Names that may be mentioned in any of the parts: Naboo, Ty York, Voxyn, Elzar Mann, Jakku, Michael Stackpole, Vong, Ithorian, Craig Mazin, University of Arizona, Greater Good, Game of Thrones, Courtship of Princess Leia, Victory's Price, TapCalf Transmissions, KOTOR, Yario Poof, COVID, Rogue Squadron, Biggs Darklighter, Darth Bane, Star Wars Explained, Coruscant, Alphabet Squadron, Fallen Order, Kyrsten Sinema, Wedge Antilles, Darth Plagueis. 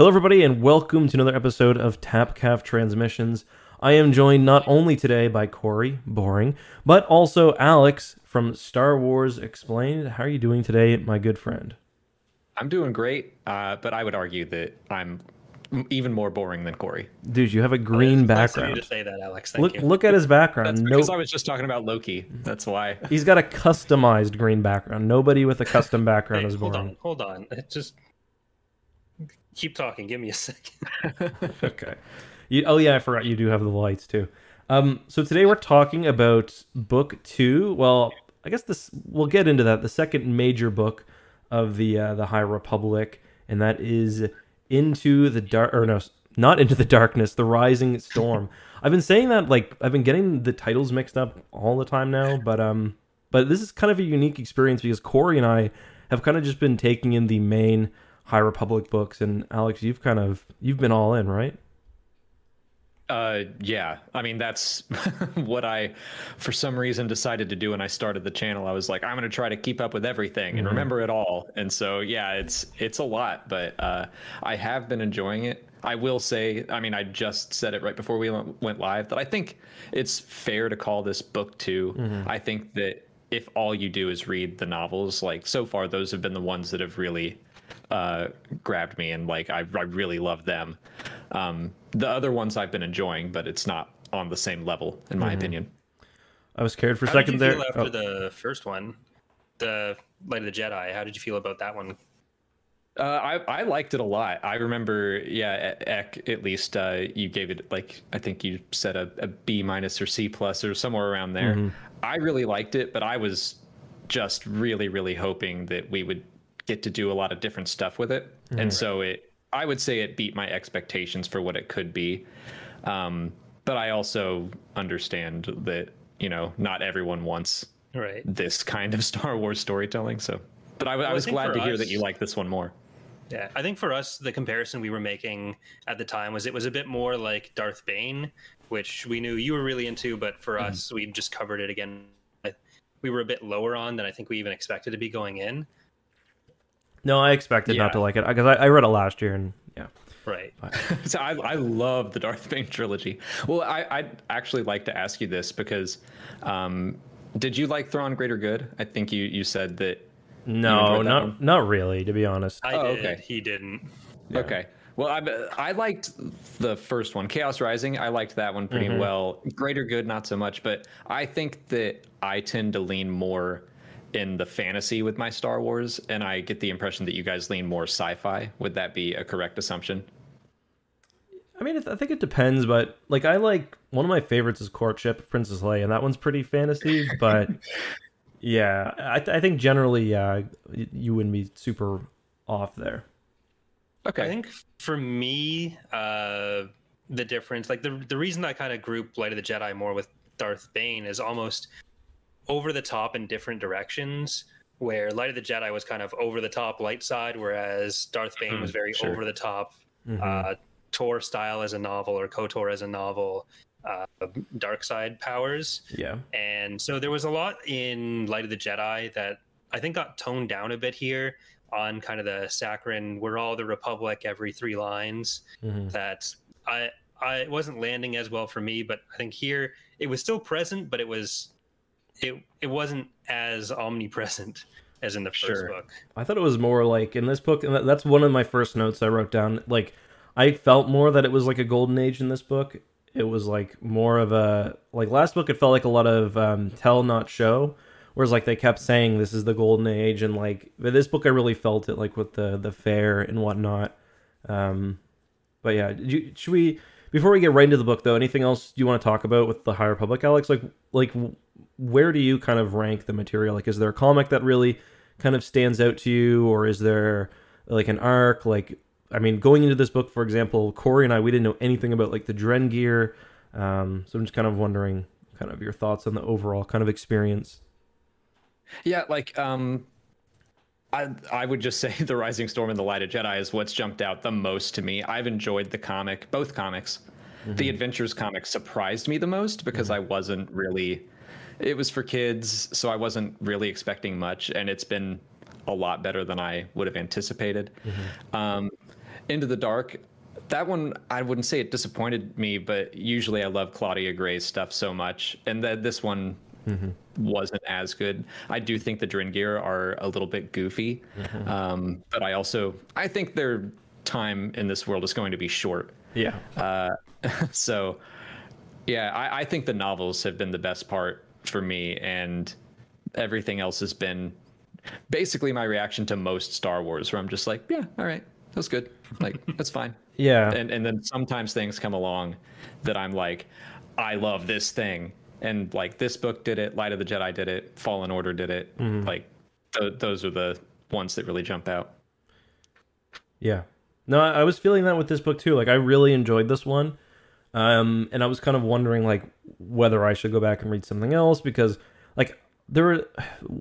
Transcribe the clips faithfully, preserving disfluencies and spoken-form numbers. Hello everybody and welcome to another episode of TapCalf Transmissions. I am joined not only today by Corey, boring, but also Alex from Star Wars Explained. How are you doing today, my good friend? I'm doing great, uh, but I would argue that I'm even more boring than Corey. Dude, you have a green oh, background. Nice of you to say that, Alex. Thank look, you. Look at his background. That's because no... I was just talking about Loki. That's why. He's got a customized green background. Nobody with a custom background hey, is boring. Hold on, hold on. It just... Keep talking. Give me a second. Okay. You, oh, yeah, I forgot you do have the lights, too. Um, so today we're talking about book two. Well, I guess this we'll get into that. The second major book of the uh, the High Republic, and that is Into the Dark... Or no, not Into the Darkness, The Rising Storm. I've been saying that, like, I've been getting the titles mixed up all the time now, but um, but this is kind of a unique experience because Corey and I have kind of just been taking in the main... High Republic books, and Alex, you've kind of you've been all in, right? Uh, yeah. I mean, that's what I, for some reason, decided to do when I started the channel. I was like, I'm going to try to keep up with everything and mm-hmm. remember it all. And so, yeah, it's it's a lot, but uh, I have been enjoying it. I will say, I mean, I just said it right before we went live that I think it's fair to call this book two. Mm-hmm. I think that if all you do is read the novels, like so far, those have been the ones that have really. Uh, grabbed me and like I, I really love them. Um, the other ones I've been enjoying, but it's not on the same level in my mm-hmm. opinion. I was scared for a how second did you there. Feel after oh. the first one, the Light of the Jedi. How did you feel about that one? Uh, I I liked it a lot. I remember, yeah, Ek, at least uh, you gave it like I think you said a, a B minus or C plus or somewhere around there. Mm-hmm. I really liked it, but I was just really really hoping that we would. Get to do a lot of different stuff with it mm-hmm. and so it I would say it beat my expectations for what it could be um but I also understand that you know not everyone wants right this kind of Star Wars storytelling so but I, well, I was I glad to us, hear that you like this one more yeah I think for us the comparison we were making at the time was it was a bit more like Darth Bane which we knew you were really into but for mm-hmm. us we just covered it again we were a bit lower on than I think we even expected to be going in. No, I expected yeah. not to like it because I, I read it last year and yeah, right. so I, I love the Darth Bane trilogy. Well, I, I'd actually like to ask you this because um, did you like Thrawn Greater Good? I think you, you said that. No, not one. Not really, to be honest. I oh, did. Okay. He didn't. Yeah. Okay. Well, I I liked the first one, Chaos Rising. I liked that one pretty mm-hmm. well. Greater Good, not so much. But I think that I tend to lean more. In the fantasy with my Star Wars, and I get the impression that you guys lean more sci-fi. Would that be a correct assumption? I mean, I think it depends, but like I like one of my favorites is Courtship, Princess Leia, and that one's pretty fantasy, but yeah, I, I think generally, yeah, you wouldn't be super off there. Okay. I think for me, uh, the difference, like the, the reason I kind of group Light of the Jedi more with Darth Bane is almost... over the top in different directions where Light of the Jedi was kind of over the top light side, whereas Darth Bane mm-hmm, was very sure. over the top mm-hmm. uh, Tor style as a novel or KOTOR as a novel, uh, dark side powers. Yeah. And so there was a lot in Light of the Jedi that I think got toned down a bit here on kind of the saccharine, we're all the Republic every three lines mm-hmm. that I, I wasn't landing as well for me, but I think here it was still present, but it was, It it wasn't as omnipresent as in the first sure. book. I thought it was more like in this book, and that's one of my first notes I wrote down. Like, I felt more that it was like a golden age in this book. It was like more of a like last book. It felt like a lot of um, tell not show, whereas like they kept saying this is the golden age, and like this book I really felt it like with the the fair and whatnot. Um, but yeah, you, should we before we get right into the book though? Anything else you want to talk about with the High Republic, Alex? Like like. Where do you kind of rank the material? Like, is there a comic that really kind of stands out to you, or is there like an arc? Like, I mean, going into this book, for example, Corey and I, we didn't know anything about like the Drengir. Um, so I'm just kind of wondering kind of your thoughts on the overall kind of experience. Yeah. Like, um, I, I would just say The Rising Storm and The Light of Jedi is what's jumped out the most to me. I've enjoyed the comic, both comics. Mm-hmm. The Adventures comic surprised me the most because mm-hmm. I wasn't really... It was for kids, so I wasn't really expecting much, and it's been a lot better than I would have anticipated. Mm-hmm. Um, Into the Dark, that one, I wouldn't say it disappointed me, but usually I love Claudia Gray's stuff so much. And that this one mm-hmm. wasn't as good. I do think the Drengir are a little bit goofy, mm-hmm. um, but I also, I think their time in this world is going to be short. Yeah. Uh, so, yeah, I, I think the novels have been the best part for me, and everything else has been basically my reaction to most Star Wars, where I'm just like, yeah, all right, that's good. Like, that's fine. Yeah. And and then sometimes things come along that I'm like, I love this thing. And like this book did it, Light of the Jedi did it, Fallen Order did it. Mm-hmm. Like th those are the ones that really jump out. Yeah. No, I was feeling that with this book too. Like, I really enjoyed this one. Um, and I was kind of wondering like whether I should go back and read something else, because like there were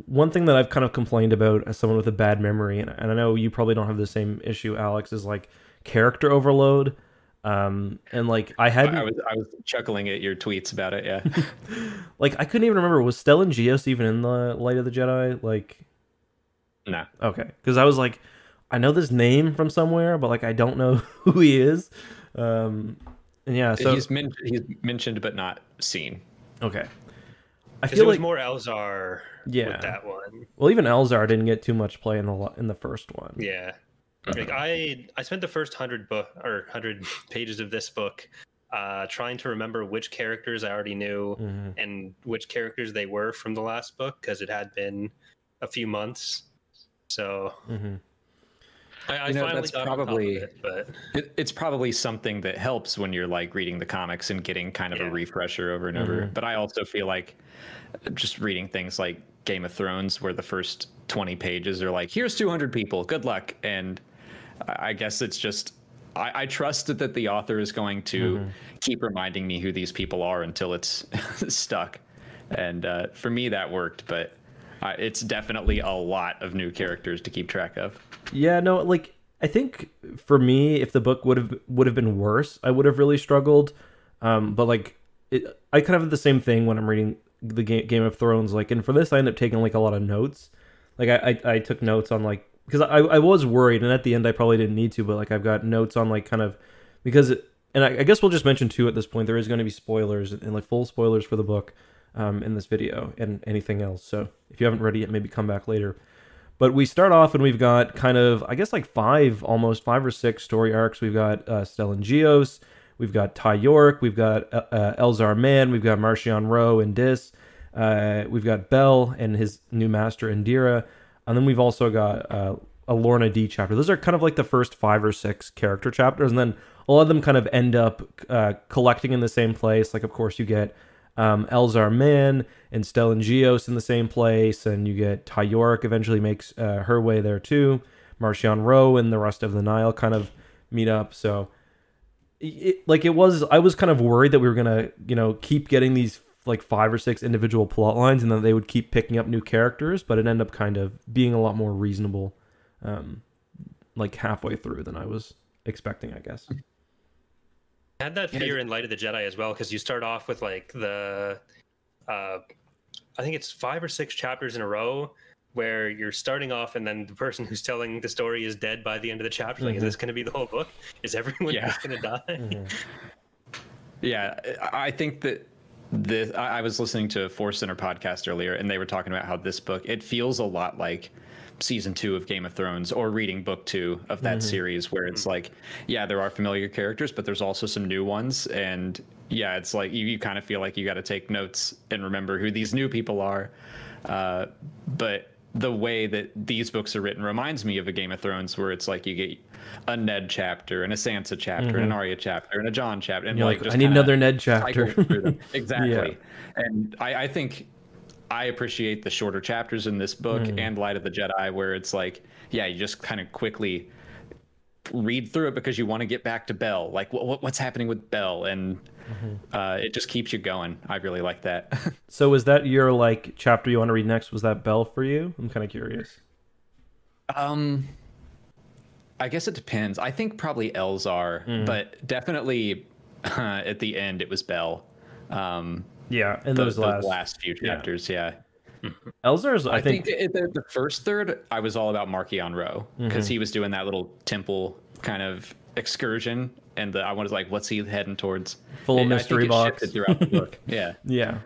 one thing that I've kind of complained about as someone with a bad memory, and, and I know you probably don't have the same issue, Alex, is like character overload. Um, and like I had, I was, I was chuckling at your tweets about it. Yeah. Like I couldn't even remember, was Stellan Gios even in the Light of the Jedi? Like, no. Nah. Okay. Cause I was like, I know this name from somewhere, but like, I don't know who he is. Um, and yeah, so he's, men he's mentioned, but not seen. Okay. I feel it was like more Elzar. Yeah. With that one. Well, even Elzar didn't get too much play in the in the first one. Yeah. Like I, I spent the first hundred book or hundred pages of this book, uh, trying to remember which characters I already knew mm-hmm. and which characters they were from the last book, because it had been a few months. So mm-hmm. I, I you know, finally that's got probably on top of it, but it, it's probably something that helps when you're like reading the comics and getting kind of yeah. a refresher over and mm-hmm. over. But I also feel like just reading things like Game of Thrones, where the first twenty pages are like, here's two hundred people, good luck, and I guess it's just, I, I trusted that the author is going to mm-hmm. keep reminding me who these people are until it's stuck. And uh, for me, that worked, but uh, it's definitely a lot of new characters to keep track of. Yeah, no, like, I think for me, if the book would have would have been worse, I would have really struggled. Um, but like, it, I kind of have the same thing when I'm reading the Ga- Game of Thrones. Like, and for this, I end up taking like a lot of notes. Like, I, I, I took notes on like, because I, I was worried, and at the end I probably didn't need to, but like I've got notes on like kind of, because it, and I, I guess we'll just mention too at this point, there is going to be spoilers and like full spoilers for the book um, in this video and anything else. So if you haven't read it yet, maybe come back later. But we start off and we've got kind of, I guess like five, almost five or six story arcs. We've got uh, Stellan Gios, we've got Ty York, we've got uh, Elzar Mann, we've got Marchion Ro and Dis, uh, we've got Bell and his new master Indeera. And then we've also got uh, a Lourna Dee chapter. Those are kind of like the first five or six character chapters. And then a lot of them kind of end up uh, collecting in the same place. Like, of course, you get um, Elzar Mann and Stellan Gios in the same place. And you get Ty York eventually makes uh, her way there, too. Marchion Ro and the rest of the Nihil kind of meet up. So, it, like, it was... I was kind of worried that we were going to, you know, keep getting these like five or six individual plot lines, and then they would keep picking up new characters, but it ended up kind of being a lot more reasonable um, like halfway through than I was expecting, I guess. I had that fear in Light of the Jedi as well, because you start off with like the, uh, I think it's five or six chapters in a row where you're starting off and then the person who's telling the story is dead by the end of the chapter. Like, mm-hmm. is this going to be the whole book? Is everyone yeah. just going to die? Mm-hmm. Yeah, I think that This, I was listening to a Force Center podcast earlier, and they were talking about how this book, it feels a lot like season two of Game of Thrones, or reading book two of that mm-hmm. series, where it's like, yeah, there are familiar characters, but there's also some new ones. And yeah, it's like you, you kind of feel like you got to take notes and remember who these new people are. Uh, but the way that these books are written reminds me of a Game of Thrones, where it's like you get a Ned chapter and a Sansa chapter mm-hmm. and an Arya chapter and a Jon chapter, and you're like, just I need another Ned chapter. Exactly. Yeah. And I, I think I appreciate the shorter chapters in this book mm-hmm. and Light of the Jedi, where it's like, yeah, you just kind of quickly read through it because you want to get back to Bell. Like, what, what's happening with Bell? And mm-hmm. uh, it just keeps you going. I really like that. So is that your like chapter you want to read next? Was that Bell for you? I'm kind of curious. Um, I guess it depends. I think probably Elzar, mm-hmm. but definitely uh, at the end it was Bell. Um, yeah, and those, those last, last few chapters, yeah. yeah. Elzar's, I, I think, think it, the, the first third, I was all about Marchion Ro because mm-hmm. he was doing that little temple kind of excursion, and the, I was like, what's he heading towards? Full and mystery box. Throughout the book. Yeah. Yeah.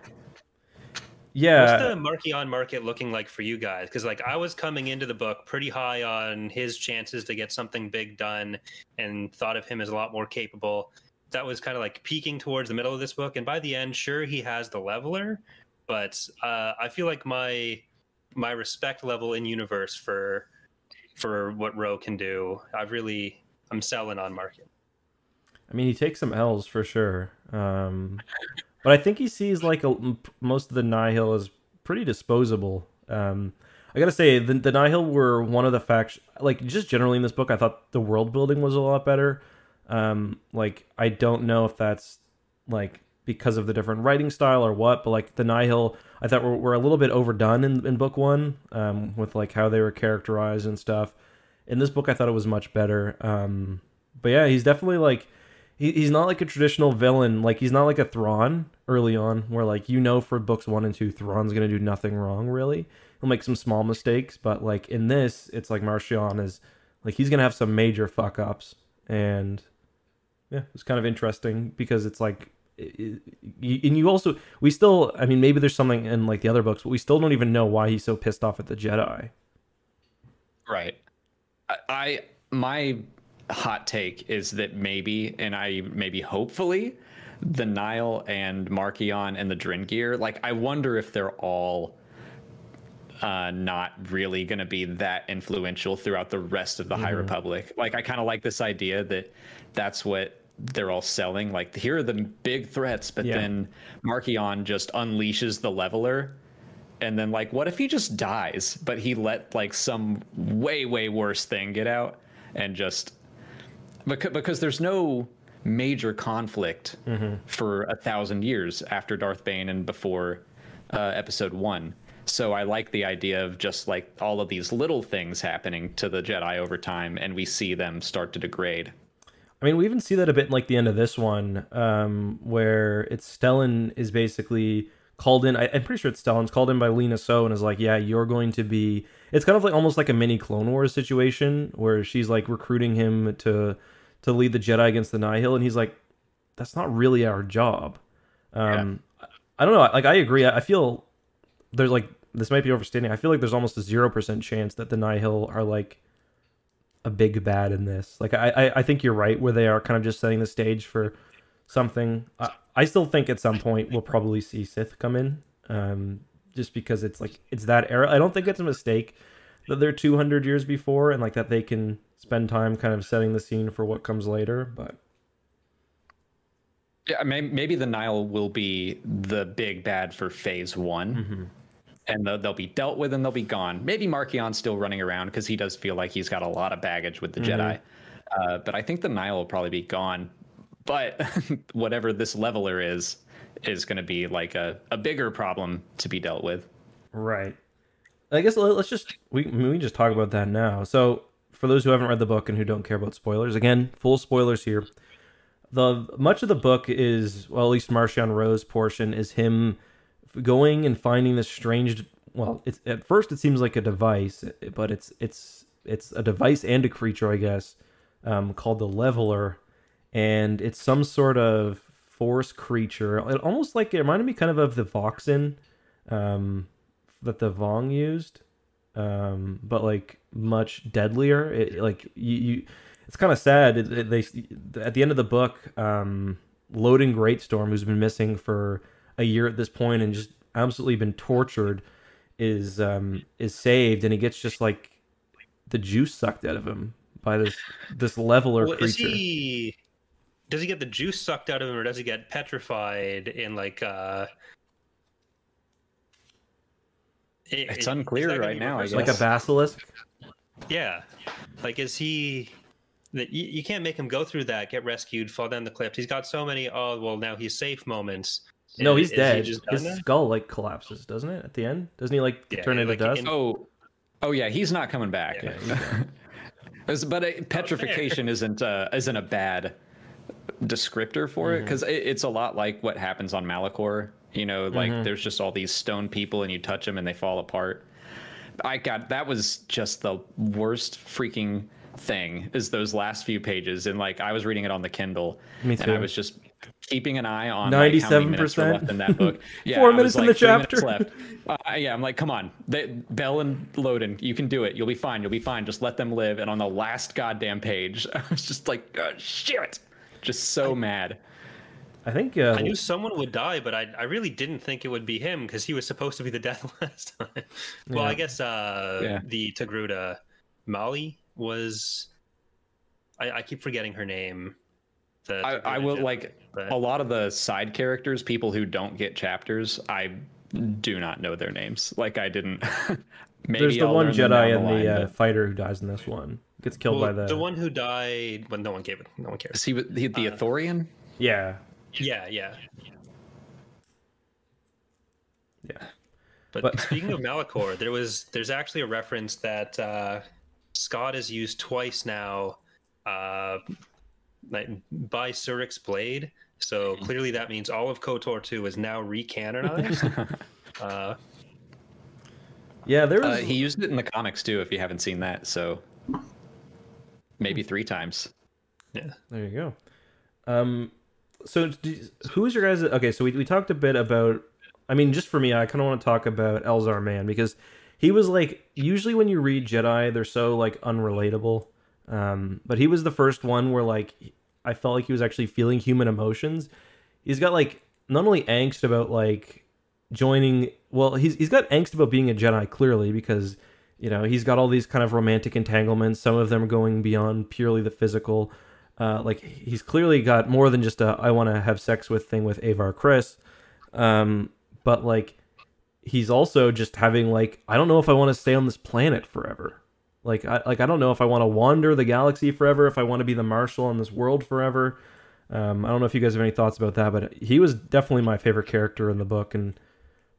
Yeah. What's the Marchion market looking like for you guys? Because like I was coming into the book pretty high on his chances to get something big done, and thought of him as a lot more capable. That was kind of like peaking towards the middle of this book, and by the end, sure, he has the Leveler, but uh, I feel like my my respect level in universe for for what Ro can do, I've really I'm selling on market. I mean, he takes some L's for sure. Um... But I think he sees like a, most of the Nihil is pretty disposable. Um, I gotta say, the, the Nihil were one of the factions. Like just generally in this book, I thought the world building was a lot better. Um, like I don't know if that's like because of the different writing style or what, but like the Nihil, I thought were, were a little bit overdone in, in book one um, with like how they were characterized and stuff. In this book, I thought it was much better. Um, but yeah, he's definitely like. He's not like a traditional villain. Like he's not like a Thrawn early on, where like you know for books one and two, Thrawn's gonna do nothing wrong really. He'll make some small mistakes, but like in this, it's like Marchion is like he's gonna have some major fuck ups, and yeah, it's kind of interesting because it's like, it, it, and you also we still, I mean maybe there's something in like the other books, but we still don't even know why he's so pissed off at the Jedi. Right. I, I my. hot take is that maybe, and I maybe hopefully, the Nihil and Marchion and the Drengir, like I wonder if they're all uh, not really going to be that influential throughout the rest of the mm-hmm. High Republic. Like I kind of like this idea that that's what they're all selling. Like here are the big threats, but yeah. then Marchion just unleashes the Leveler. And then like, what if he just dies, but he let like some way, way worse thing get out and just... Because there's no major conflict mm-hmm. for a thousand years after Darth Bane and before uh, episode one. So I like the idea of just like all of these little things happening to the Jedi over time, and we see them start to degrade. I mean, we even see that a bit in like the end of this one, um, where it's Stellan is basically called in. I, I'm pretty sure it's Stellan's called in by Lina Soh and is like, yeah, you're going to be... It's kind of like almost like a mini Clone Wars situation where she's like recruiting him to... to lead the Jedi against the Nihil, and he's like, that's not really our job. Um, yeah. I don't know, like, I agree. I feel there's, like, this might be overstating. I feel like there's almost a zero percent chance that the Nihil are, like, a big bad in this. Like, I, I, I think you're right, where they are kind of just setting the stage for something. I, I still think at some point we'll probably see Sith come in, um, just because it's, like, it's that era. I don't think it's a mistake that they're two hundred years before, and, like, that they can... spend time kind of setting the scene for what comes later, but yeah, maybe the Nihil will be the big bad for phase one, mm-hmm. and they'll, they'll be dealt with and they'll be gone. Maybe Marchion's still running around because he does feel like he's got a lot of baggage with the mm-hmm. Jedi, uh, but I think the Nihil will probably be gone. But whatever this Leveler is, is going to be like a, a bigger problem to be dealt with. Right. I guess let's just we we just talk about that now. So. For those who haven't read the book and who don't care about spoilers, again, full spoilers here. The much of the book is, well, at least Marchion Ro's portion is him going and finding this strange. Well, it's at first it seems like a device, but it's it's it's a device and a creature, I guess, um, called the Leveler, and it's some sort of force creature. It almost like it reminded me kind of of the Voxyn um, that the Vong used. Um, but like much deadlier. It, like you, you it's kind of sad. It, it, they at the end of the book, um, Loden Greatstorm, who's been missing for a year at this point and just absolutely been tortured, is um is saved, and he gets just like the juice sucked out of him by this this leveler well, creature. Is he, does he get the juice sucked out of him, or does he get petrified in like uh? It, it's unclear right now. I guess. Like a basilisk. Yeah, like is he? That you, you can't make him go through that. Get rescued, fall down the cliff. He's got so many. Oh well, now he's safe moments. No, he's is, dead. He His that? skull like collapses, doesn't it? At the end, doesn't he like yeah, turn into like, dust? In... Oh, oh yeah, he's not coming back. Yeah, yeah. But a, petrification isn't uh, isn't a bad descriptor for mm-hmm. it, because it, it's a lot like what happens on Malachor. You know, like mm-hmm. there's just all these stone people, and you touch them and they fall apart. I got that was just the worst freaking thing is those last few pages, and like I was reading it on the Kindle, me too. And I was just keeping an eye on ninety-seven like, percent left in that book. Yeah, four I minutes was, in like, the chapter. Left. Uh, yeah, I'm like, come on, they, Bell and Loden, you can do it. You'll be fine. You'll be fine. Just let them live. And on the last goddamn page, I was just like, oh, shit, just so I, mad. I think uh, I knew someone would die, but I I really didn't think it would be him because he was supposed to be the death last time. Well, yeah. I guess uh, yeah. the Togruta Mali was. I, I keep forgetting her name. The, the I, I will Jedi, like but... a lot of the side characters, people who don't get chapters. I do not know their names. Like I didn't. Maybe there's the I'll one Jedi and the, line, the uh, but... fighter who dies in this one gets killed well, by the the one who died when no one gave it. No one cares. Is he the, the uh, Ithorian? Yeah. Yeah, yeah, yeah. But, but... speaking of Malachor, there was there's actually a reference that uh, Scott has used twice now. Uh, Like by Surik's blade, so clearly that means all of KOTOR two is now recanonized. uh, yeah, there was. Uh, he used it in the comics too, if you haven't seen that. So maybe three times. Yeah, there you go. Um, so do, who is your guys? Okay, so we we talked a bit about. I mean, just for me, I kind of want to talk about Elzar Mann because he was like usually when you read Jedi, they're so like unrelatable. Um, but he was the first one where like I felt like he was actually feeling human emotions. He's got like not only angst about like joining, well, he's he's got angst about being a Jedi clearly because you know he's got all these kind of romantic entanglements. Some of them are going beyond purely the physical. Uh, like he's clearly got more than just a I want to have sex with thing with Avar Chris. Um, but like he's also just having like I don't know if I want to stay on this planet forever. Like I like I don't know if I want to wander the galaxy forever, if I want to be the marshal on this world forever. Um, I don't know if you guys have any thoughts about that, but he was definitely my favorite character in the book, and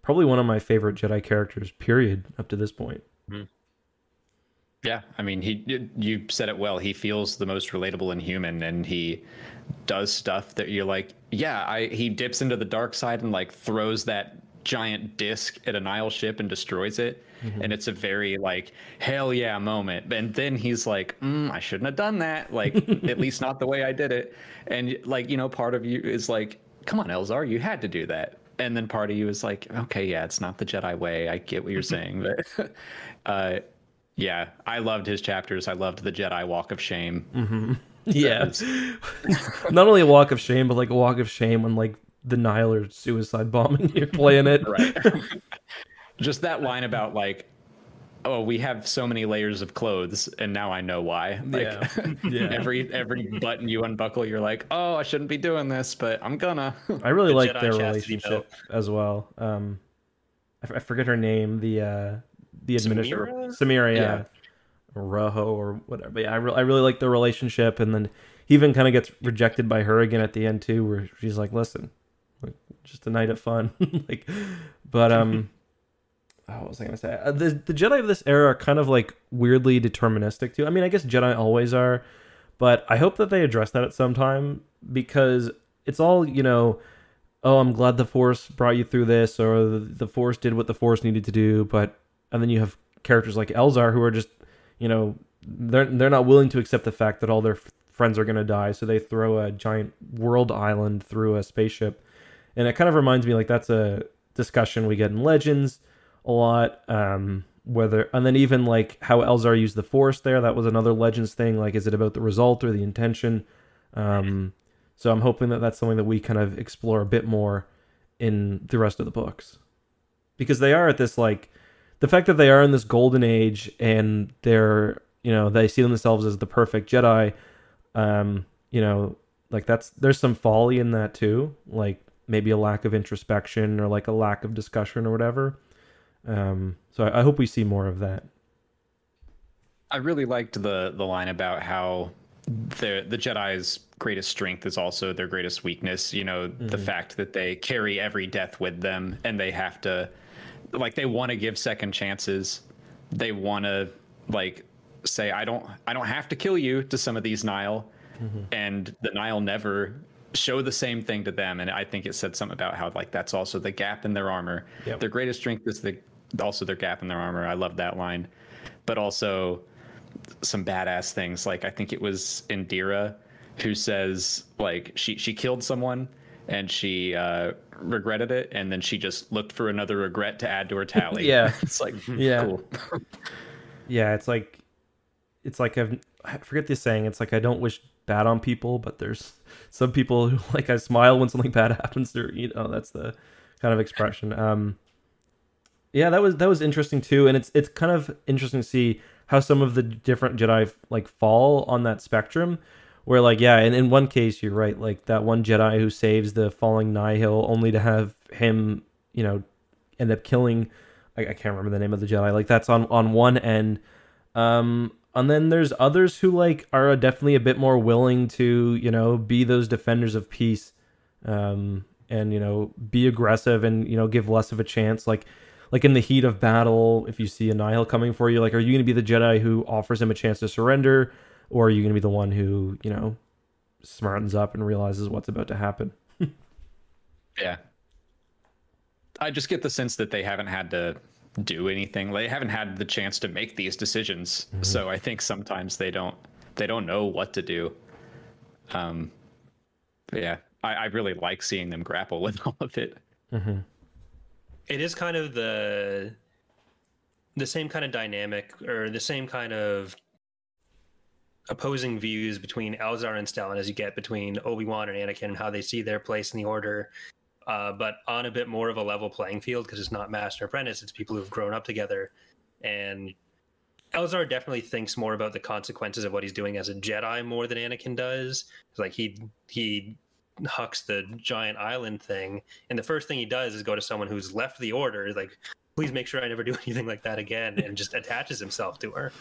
probably one of my favorite Jedi characters. Period. Up to this point. Mm-hmm. Yeah, I mean, he you said it well. He feels the most relatable and human, and he does stuff that you're like, yeah. I he dips into the dark side and like throws that giant disc at a Nihil ship and destroys it. Mm-hmm. And it's a very like hell yeah moment, and then he's like mm, I shouldn't have done that, like at least not the way I did it. And like you know part of you is like come on Elzar, you had to do that, and then part of you is like okay yeah it's not the Jedi way, I get what you're saying. But uh yeah, I loved his chapters. I loved the Jedi walk of shame. Mm-hmm. Yeah. Not only a walk of shame but like a walk of shame when like the Nihil or suicide bombing your planet. Right. Just that line about like, oh, we have so many layers of clothes, and now I know why. Like, yeah. Yeah. every every button you unbuckle, you're like, oh, I shouldn't be doing this, but I'm gonna. I really the like Jedi their relationship as well. Um, I, f I forget her name. The uh, the administrator, Samira, Samira yeah. yeah, Rojo or whatever. But yeah, I re I really like their relationship, and then he even kind of gets rejected by her again at the end too, where she's like, listen, like just a night of fun, like, but um. Oh, what was I going to say? Uh, the, the Jedi of this era are kind of like weirdly deterministic too. I mean, I guess Jedi always are, but I hope that they address that at some time because it's all, you know, oh, I'm glad the Force brought you through this, or the, the Force did what the Force needed to do. But, and then you have characters like Elzar who are just, you know, they're, they're not willing to accept the fact that all their f friends are going to die. So they throw a giant world island through a spaceship. And it kind of reminds me like that's a discussion we get in Legends a lot, um whether and then even like how Elzar used the Force there, that was another Legends thing, like is it about the result or the intention? Um so I'm hoping that that's something that we kind of explore a bit more in the rest of the books, because they are at this like the fact that they are in this golden age and they're you know they see themselves as the perfect Jedi, um you know like that's there's some folly in that too, like maybe a lack of introspection or like a lack of discussion or whatever. Um, so I, I hope we see more of that. I really liked the the line about how the the Jedi's greatest strength is also their greatest weakness. You know, mm-hmm. the fact that they carry every death with them, and they have to, like, they want to give second chances. They want to like say, I don't, I don't have to kill you to some of these Nihil, mm-hmm. and the Nihil never show the same thing to them. And I think it said something about how like that's also the gap in their armor. Yep. Their greatest strength is the also their gap in their armor. I love that line. But also some badass things. Like, I think it was Indeera who says, like, she, she killed someone and she uh, regretted it, and then she just looked for another regret to add to her tally. Yeah. It's like, yeah. Cool. Yeah, it's like, it's like, I've, I forget the saying, it's like, I don't wish bad on people, but there's some people who, like, I smile when something bad happens to, you know, that's the kind of expression. Um, yeah, that was, that was interesting too. And it's, it's kind of interesting to see how some of the different Jedi like fall on that spectrum where, like, yeah. And in one case, you're right. Like that one Jedi who saves the falling Nihil only to have him, you know, end up killing, I, I can't remember the name of the Jedi. Like that's on, on one end. Um, And then there's others who like are definitely a bit more willing to, you know, be those defenders of peace, um, and, you know, be aggressive and, you know, give less of a chance. Like, like in the heat of battle, if you see a Nihil coming for you, like, are you going to be the Jedi who offers him a chance to surrender, or are you going to be the one who, you know, smartens up and realizes what's about to happen? Yeah, I just get the sense that they haven't had to do anything. They haven't had the chance to make these decisions. Mm-hmm. So I think sometimes they don't they don't know what to do. Um yeah, I, I really like seeing them grapple with all of it. Mm-hmm. It is kind of the the same kind of dynamic, or the same kind of opposing views between Elzar and Stellan as you get between Obi-Wan and Anakin, and how they see their place in the order. Uh, but on a bit more of a level playing field, because it's not master apprentice, it's people who've grown up together. And Elzar definitely thinks more about the consequences of what he's doing as a Jedi more than Anakin does. Like he he hucks the giant island thing, and the first thing he does is go to someone who's left the order, like, please make sure I never do anything like that again, and just attaches himself to her.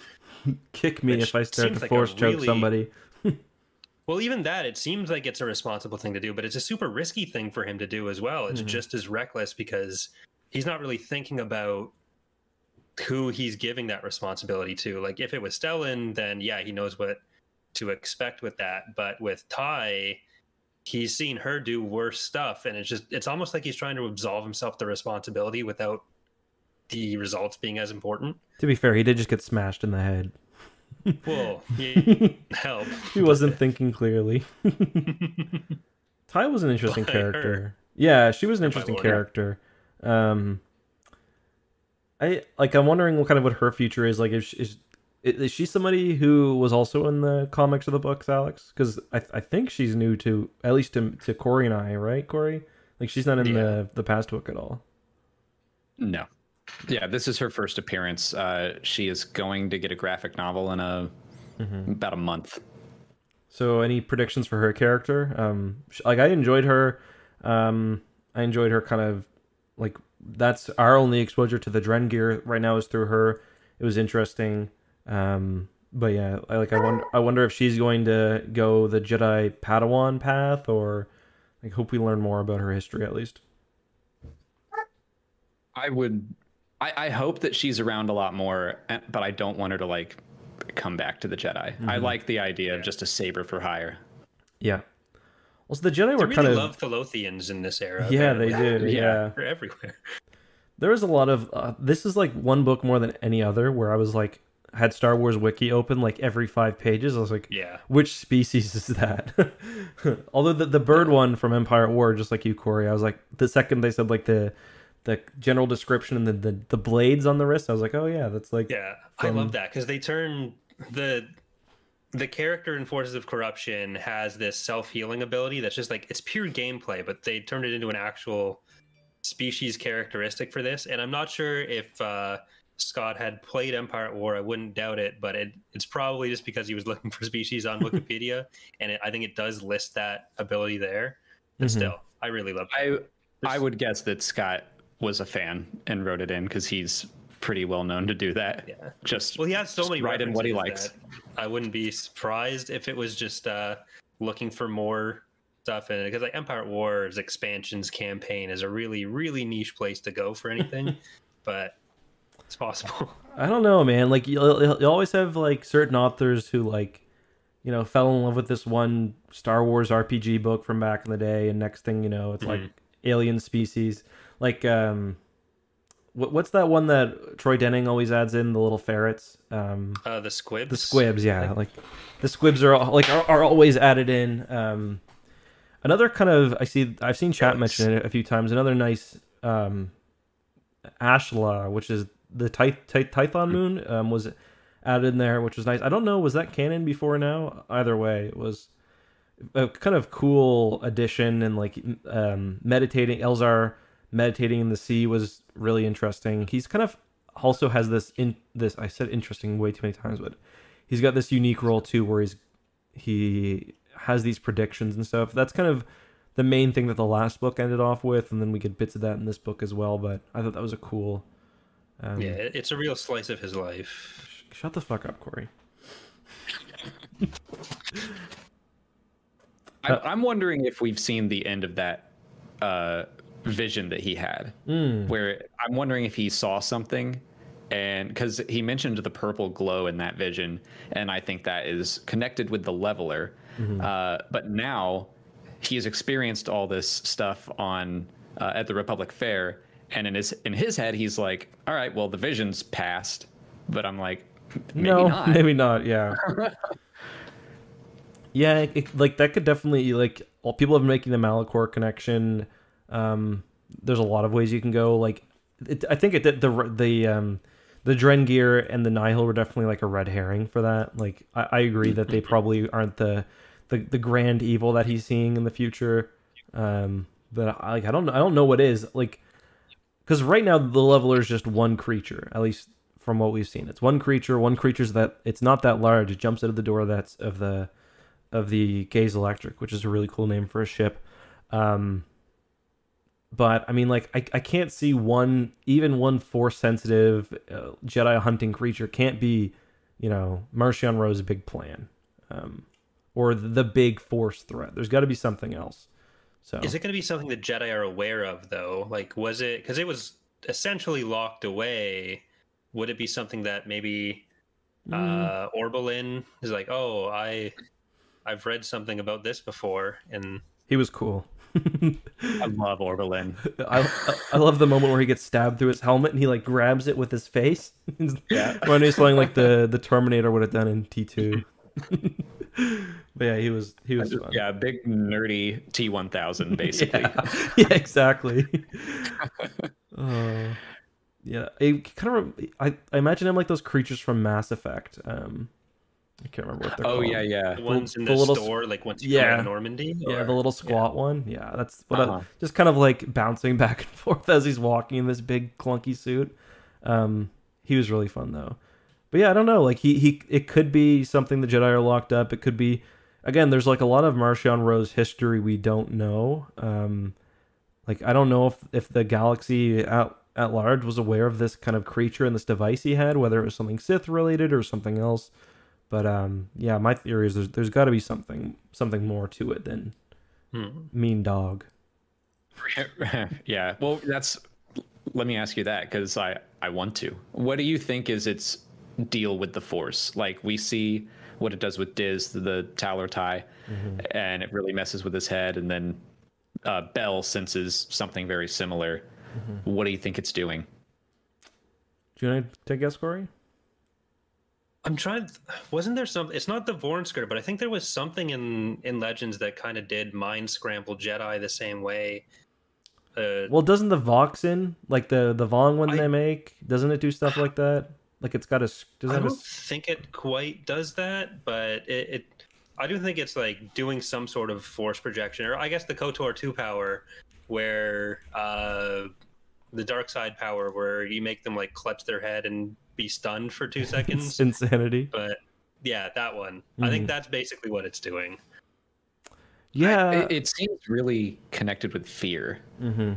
Kick me if I start to like force choke really... somebody. Well, even that, it seems like it's a responsible thing to do, but it's a super risky thing for him to do as well. It's mm-hmm. just as reckless, because he's not really thinking about who he's giving that responsibility to. Like, if it was Stellan, then yeah, he knows what to expect with that. But with Ty, he's seen her do worse stuff, and it's just, it's almost like he's trying to absolve himself the responsibility without the results being as important. To be fair, he did just get smashed in the head. Well, he, help. He wasn't thinking clearly. Ty was an interesting By character. Her. Yeah, she was an interesting character. Um, I like. I'm wondering what kind of what her future is. Like, if she, is, is she somebody who was also in the comics or the books, Alex? Because I, I think she's new to, at least to, to Corey and I, right, Corey? Like, she's not in yeah. the the past book at all. No. Yeah, this is her first appearance. Uh, she is going to get a graphic novel in a mm-hmm. about a month. So, any predictions for her character? Um, like, I enjoyed her. Um, I enjoyed her kind of like, that's our only exposure to the Drengir right now is through her. It was interesting, um, but yeah, I, like I wonder. I wonder if she's going to go the Jedi Padawan path, or like, hope we learn more about her history at least. I would. I, I hope that she's around a lot more, but I don't want her to like come back to the Jedi. Mm-hmm. I like the idea yeah. of just a saber for hire. Yeah. Well, so the Jedi they were really kind of love Philothians in this era. Yeah, apparently. They did. Yeah. yeah, they're everywhere. There was a lot of uh, this is like one book more than any other where I was like, had Star Wars Wiki open like every five pages. I was like, yeah, which species is that? Although the the bird one from Empire at War, just like you, Corey, I was like, the second they said like the. the general description and the, the the blades on the wrist, I was like, oh yeah, that's like yeah from... I love that, because they turn the the character in Forces of Corruption has this self-healing ability that's just like, it's pure gameplay, but they turned it into an actual species characteristic for this. And I'm not sure if uh Scott had played Empire at War. I wouldn't doubt it, but it, it's probably just because he was looking for species on Wikipedia and it, I think it does list that ability there, but mm-hmm. still, I really love it. I, I would guess that Scott was a fan and wrote it in, because he's pretty well known to do that. Yeah. Just well, he has so many write in what he likes. I wouldn't be surprised if it was just uh, looking for more stuff in it, because like Empire at War's expansions campaign is a really, really niche place to go for anything, but it's possible. I don't know, man. Like you, you always have like certain authors who like, you know, fell in love with this one Star Wars R P G book from back in the day, and next thing you know, it's mm-hmm. like alien species. Like um what, what's that one that Troy Denning always adds in, the little ferrets? Um, uh, the squibs. The squibs, yeah. Like, like the squibs are all, like are, are always added in. Um, another kind of I see I've seen chat mention it a few times. Another nice um, Ashla, which is the Tython moon, um, was added in there, which was nice. I don't know, was that canon before now? Either way, it was a kind of cool addition, and like um, meditating, Elzar meditating in the sea was really interesting. He's kind of also has this in this. I said interesting way too many times, but he's got this unique role too, where he's he has these predictions and stuff. That's kind of the main thing that the last book ended off with, and then we get bits of that in this book as well. But I thought that was a cool. Um, yeah, it's a real slice of his life. Sh- shut the fuck up, Corey. I, I'm wondering if we've seen the end of that uh, vision that he had, mm. where I'm wondering if he saw something, and because he mentioned the purple glow in that vision, and I think that is connected with the leveler. Mm-hmm. Uh, but now he has experienced all this stuff on uh, at the Republic Fair, and in his in his head, he's like, all right, well, the vision's passed, but I'm like, maybe no, not. Maybe not, yeah. Yeah, it, like that could definitely, like, all people have been making the Malachor connection. Um, there's a lot of ways you can go. Like, it, I think it the the the, um, the Drengir and the Nihil were definitely like a red herring for that. Like, I, I agree that they probably aren't the, the the grand evil that he's seeing in the future. Um, but I, like, I don't I don't know what is like, because right now the leveler is just one creature, at least from what we've seen. It's one creature. One creature's that it's not that large. It jumps out of the door. That's of the of the Gaze Electric, which is a really cool name for a ship. Um, but I mean, like, I, I can't see one, even one force sensitive uh, Jedi hunting creature can't be, you know, Marchion Ro's big plan, um, or the big force threat. There's got to be something else. So is it going to be something the Jedi are aware of though? Like, was it, because it was essentially locked away. Would it be something that maybe uh, mm. Orbelin is like, oh, I... I've read something about this before, and he was cool. I love Orbelin. I, I love the moment where he gets stabbed through his helmet, and he like grabs it with his face. Yeah, when he's playing like the the Terminator would have done in T two. But yeah, he was he was just, fun. Yeah, big nerdy T one thousand basically. Yeah. Yeah, exactly. uh, yeah, it kind of I I imagine him like those creatures from Mass Effect. Um, I can't remember what they're oh, called. Oh, yeah, yeah. The ones in the, the little, store, like once you yeah. come out of Normandy? Or... Yeah, the little squat yeah. one. Yeah, that's what uh-huh. I, just kind of like bouncing back and forth as he's walking in this big clunky suit. Um, he was really fun, though. But yeah, I don't know. Like, he, he, it could be something the Jedi are locked up. It could be, again, there's like a lot of Marchion Ro's history we don't know. Um, like, I don't know if, if the galaxy at, at large was aware of this kind of creature and this device he had, whether it was something Sith related or something else. But um, yeah, my theory is there's there's got to be something something more to it than hmm. mean dog. Yeah, well, that's. Let me ask you that because I I want to. What do you think is its deal with the Force? Like we see what it does with Diz, the Talar Tie, mm-hmm. and it really messes with his head. And then uh, Bell senses something very similar. Mm-hmm. What do you think it's doing? Do you want to take a guess, Corey? I'm trying. Wasn't there something? It's not the Vornskr, but I think there was something in, in Legends that kind of did mind scramble Jedi the same way. Uh, well, doesn't the Voxyn, like the the Vong one I, they make, doesn't it do stuff like that? Like it's got a. Does I it don't a, think it quite does that, but it, it. I do think it's like doing some sort of force projection, or I guess the KOTOR two power, where uh, the dark side power, where you make them like clutch their head and. Be stunned for two seconds. It's insanity. But yeah, that one. Mm. I think that's basically what it's doing. Yeah, I, it, it seems really connected with fear. Mm-hmm.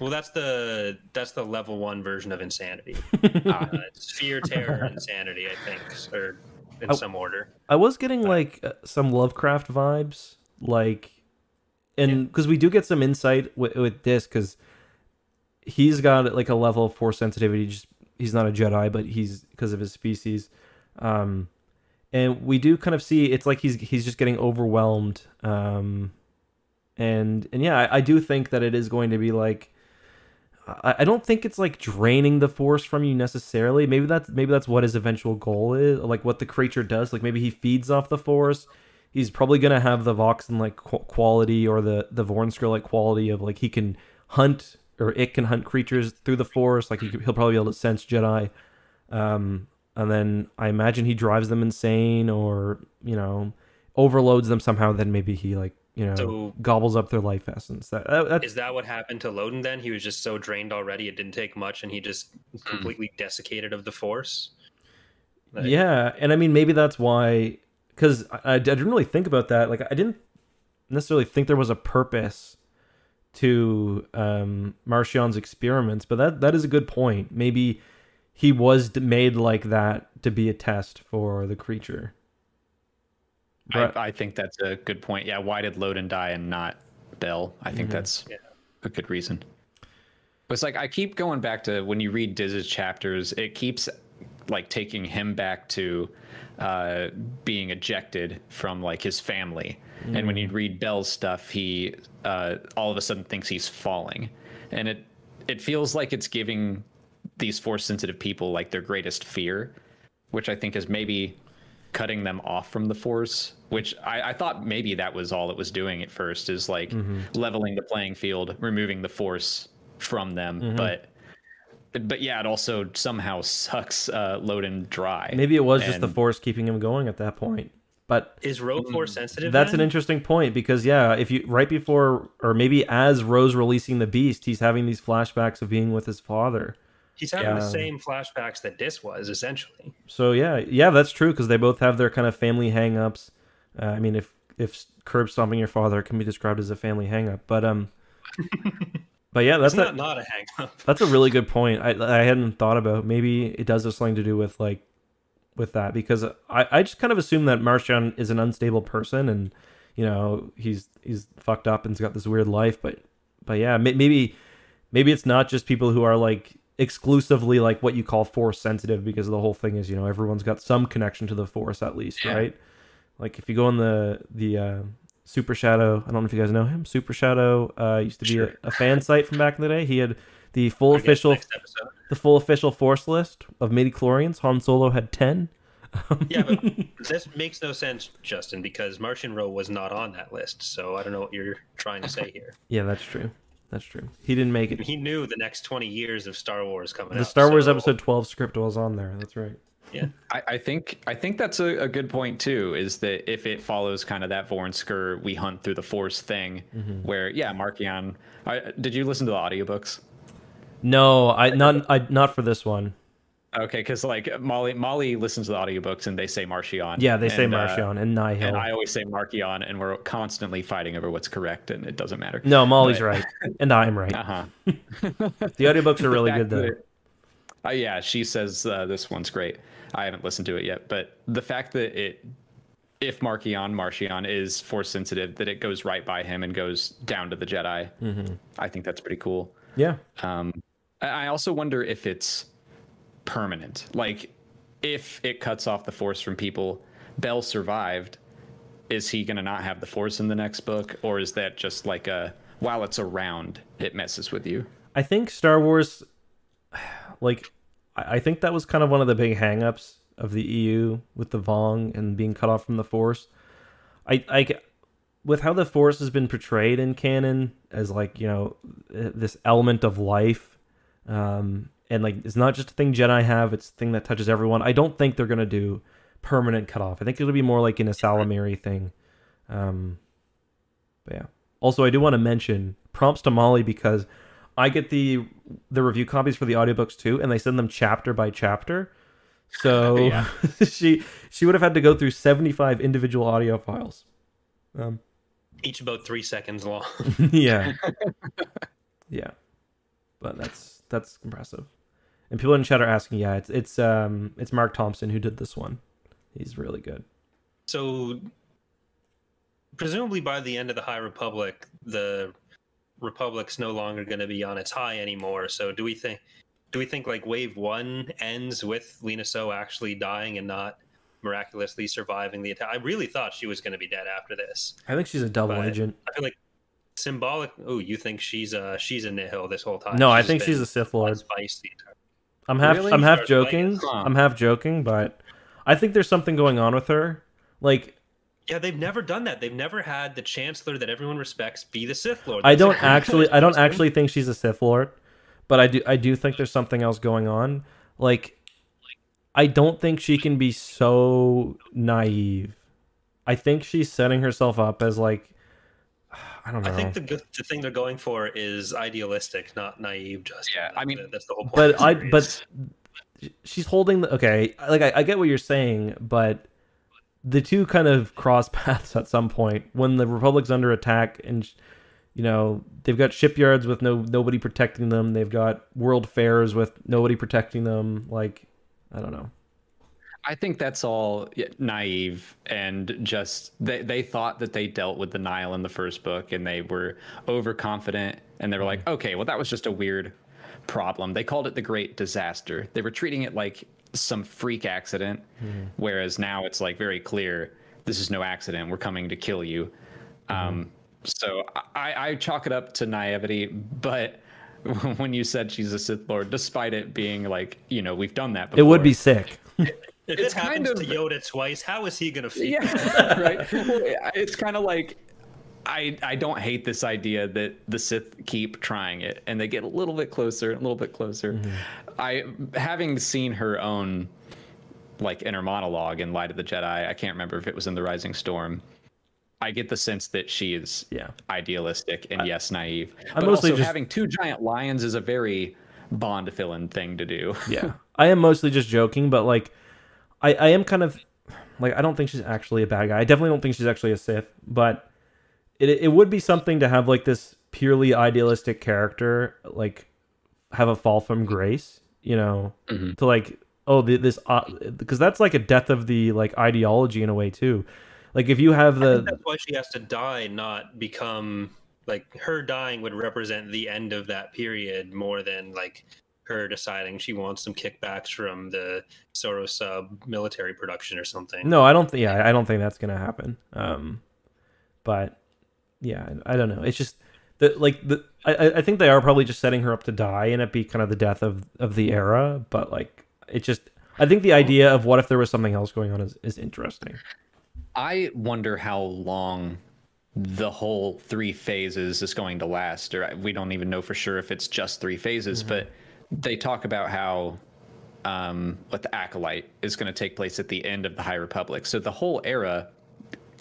Well, that's the that's the level one version of insanity. uh, it's fear, terror, insanity. I think, or in I, some order. I was getting but, like uh, some Lovecraft vibes, like, and because yeah. we do get some insight with, with this, because he's got like a level of force sensitivity. Just he's not a Jedi, but he's because of his species. Um, and we do kind of see it's like he's he's just getting overwhelmed. Um, and and yeah, I, I do think that it is going to be like I don't think it's like draining the force from you necessarily. Maybe that's maybe that's what his eventual goal is, like what the creature does. Like maybe he feeds off the force. He's probably gonna have the Voxyn like quality, or the the Vornskrull like quality of like he can hunt, or it can hunt creatures through the force. Like he, he'll probably be able to sense Jedi, um, and then I imagine he drives them insane, or you know, overloads them somehow. Then maybe he like. You know, so, gobbles up their life essence. That, that, is that what happened to Loden then? He was just so drained already, it didn't take much, and he just completely mm. desiccated of the Force? Like, yeah, and I mean, maybe that's why... Because I, I didn't really think about that. Like, I didn't necessarily think there was a purpose to um, Marchion's experiments, but that, that is a good point. Maybe he was made like that to be a test for the creature. But, I, I think that's a good point. Yeah, why did Loden die and not Bell? I think mm-hmm. that's yeah. a good reason. But it's like I keep going back to when you read Diz's chapters, it keeps like taking him back to uh, being ejected from like his family. Mm-hmm. And when you read Bell's stuff, he uh, all of a sudden thinks he's falling, and it it feels like it's giving these force sensitive people like their greatest fear, which I think is maybe cutting them off from the force, which I, I thought maybe that was all it was doing at first, is like mm-hmm. leveling the playing field, removing the force from them. Mm-hmm. But but yeah, it also somehow sucks uh, Loden dry. Maybe it was and... just the force keeping him going at that point. But is Ro force sensitive? That's then? An interesting point, because yeah, if you right before or maybe as Ro's releasing the beast, he's having these flashbacks of being with his father. He's having yeah. the same flashbacks that Dis was, essentially. So, yeah, yeah, that's true, because they both have their kind of family hang-ups. Uh, I mean, if if curb stomping your father can be described as a family hang-up, but um, but yeah, that's not not a hang-up. That's a really good point. I I hadn't thought about. Maybe it does have something to do with like with that, because I I just kind of assume that Marchion is an unstable person, and you know he's he's fucked up and he's got this weird life, but but yeah, maybe maybe it's not just people who are like. Exclusively like what you call force sensitive, because the whole thing is, you know, everyone's got some connection to the force at least, yeah. right? Like if you go on the the uh Super Shadow, I don't know if you guys know him, Super Shadow uh used to be sure. a, a fan site from back in the day. He had the full I official the full official force list of midichlorians. Han Solo had ten. Yeah, but this makes no sense, Justin, because Marchion Ro was not on that list, so I don't know what you're trying to say here. Yeah, that's true. That's true. He didn't make it. He knew the next twenty years of Star Wars coming out. The Star Wars episode twelve script was on there. That's right. Yeah. I, I think I think that's a, a good point too, is that if it follows kind of that Vornskrull we hunt through the force thing, mm-hmm. where yeah, Marchion, I, did you listen to the audiobooks? No, I not I not for this one. Okay, because like Molly Molly listens to the audiobooks and they say Marchion. Yeah, they and, say Marchion uh, and Nihil. And I always say Marchion, and we're constantly fighting over what's correct, and it doesn't matter. No, Molly's but... right. And I'm right. Uh-huh. The audiobooks are really good, though. That, uh, yeah, she says uh, this one's great. I haven't listened to it yet, but the fact that it, if Marchion, Marchion is force sensitive, that it goes right by him and goes down to the Jedi, mm-hmm. I think that's pretty cool. Yeah. Um, I also wonder if it's permanent, like if it cuts off the force from people. Bell survived. Is he gonna not have the force in the next book, or is that just like a while it's around it messes with you? I think Star Wars, like I think that was kind of one of the big hang-ups of the E U with the Vong and being cut off from the force. I, I with how the force has been portrayed in canon as like, you know, this element of life, um and like it's not just a thing Jedi have, it's a thing that touches everyone. I don't think they're gonna do permanent cutoff. I think it'll be more like in a Salamiri thing. Um, but yeah. Also, I do want to mention prompts to Molly, because I get the the review copies for the audiobooks too, and they send them chapter by chapter. So yeah. she she would have had to go through seventy-five individual audio files. Um, each about three seconds long. Yeah. Yeah. But that's that's impressive. And people in chat are asking, yeah, it's it's um it's Mark Thompson who did this one. He's really good. So presumably by the end of the High Republic, the Republic's no longer going to be on its high anymore. So do we think do we think like wave one ends with Lina Soh actually dying and not miraculously surviving the attack? I really thought she was going to be dead after this. I think she's a double agent. I feel like symbolic. Oh, you think she's uh she's a Nihil this whole time? No, she's I think she's a Sith Lord. I'm half really? I'm half Start joking. Huh. I'm half joking, but I think there's something going on with her. Like, yeah, they've never done that. They've never had the Chancellor that everyone respects be the Sith Lord. That's I don't actually I don't actually think she's a Sith Lord, but I do I do think there's something else going on. Like, I don't think she can be so naive. I think she's setting herself up as like, I don't know. I think the, the thing they're going for is idealistic, not naive. Just yeah, I mean that's the whole point. But I but she's holding the okay. Like I, I get what you're saying, but the two kind of cross paths at some point when the Republic's under attack, and you know they've got shipyards with no nobody protecting them. They've got world fairs with nobody protecting them. Like, I don't know. I think that's all naive and just they, they thought that they dealt with the Nihil in the first book and they were overconfident and they were like, okay, well, that was just a weird problem. They called it the Great Disaster. They were treating it like some freak accident, mm-hmm. whereas now it's like very clear, this is no accident. We're coming to kill you. Mm-hmm. Um, so I, I chalk it up to naivety, but when you said she's a Sith Lord, despite it being like, you know, we've done that before. It would be sick. If it's it happens kind of, to Yoda twice, how is he going to feel? Yeah, right. It's kind of like, I I don't hate this idea that the Sith keep trying it, and they get a little bit closer, a little bit closer. Mm-hmm. I having seen her own like inner monologue in Light of the Jedi, I can't remember if it was in The Rising Storm. I get the sense that she is yeah. idealistic and I, yes, naive. I'm but mostly also just... having two giant lions is a very Bond villain thing to do. Yeah, I am mostly just joking, but like. I, I am kind of like, I don't think she's actually a bad guy. I definitely don't think she's actually a Sith, but it it would be something to have like this purely idealistic character, like have a fall from grace, you know, mm-hmm. to like, oh, the, this, because uh, that's like a death of the like ideology in a way too. Like if you have the... I think that's why she has to die, not become like her dying would represent the end of that period more than like... her deciding she wants some kickbacks from the Soros sub military production or something. No, I don't think. Yeah, I don't think that's gonna happen. Um, but yeah, I, I don't know. It's just that like the I, I think they are probably just setting her up to die and it be kind of the death of of the era. But like it just I think the idea of what if there was something else going on is is interesting. I wonder how long the whole three phases is going to last, or we don't even know for sure if it's just three phases, mm-hmm. but. They talk about how um, what the Acolyte is going to take place at the end of the High Republic. So the whole era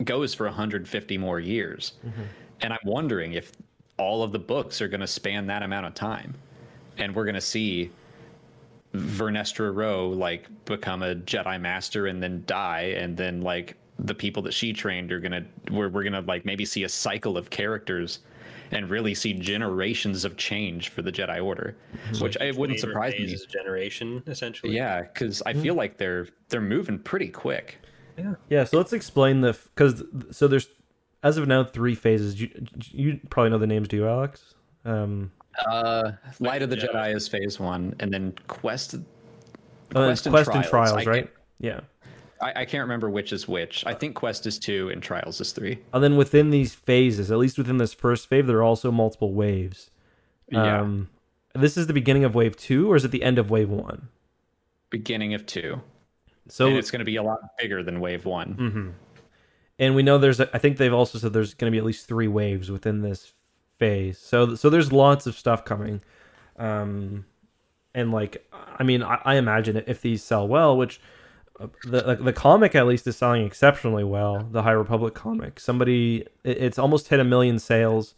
goes for one hundred fifty more years. Mm-hmm. And I'm wondering if all of the books are going to span that amount of time. And we're going to see Vernestra Rowe like become a Jedi Master and then die. And then like the people that she trained are going to, we're, we're going to like maybe see a cycle of characters and really see generations of change for the Jedi Order, so which it wouldn't surprise me. Is a generation, essentially. Yeah, because I mm. feel like they're they're moving pretty quick. Yeah. Yeah. So let's explain the because so there's as of now three phases. You, you probably know the names, do you, Alex? Um, uh, Light of the Jedi, Jedi is phase one, and then Quest. Oh, Quest, and Quest and Trials, and trials right? Yeah. I, I can't remember which is which. I think Quest is two and Trials is three. And then within these phases, at least within this first wave, there are also multiple waves. Yeah. Um, this is the beginning of wave two, or is it the end of wave one? Beginning of two. So and it's going to be a lot bigger than wave one. Mm-hmm. And we know there's, I think they've also said there's going to be at least three waves within this phase. So, so there's lots of stuff coming. Um, and like, I mean, I, I imagine if these sell well, which... The, the comic at least is selling exceptionally well, the High Republic comic. Somebody, it's almost hit a million sales,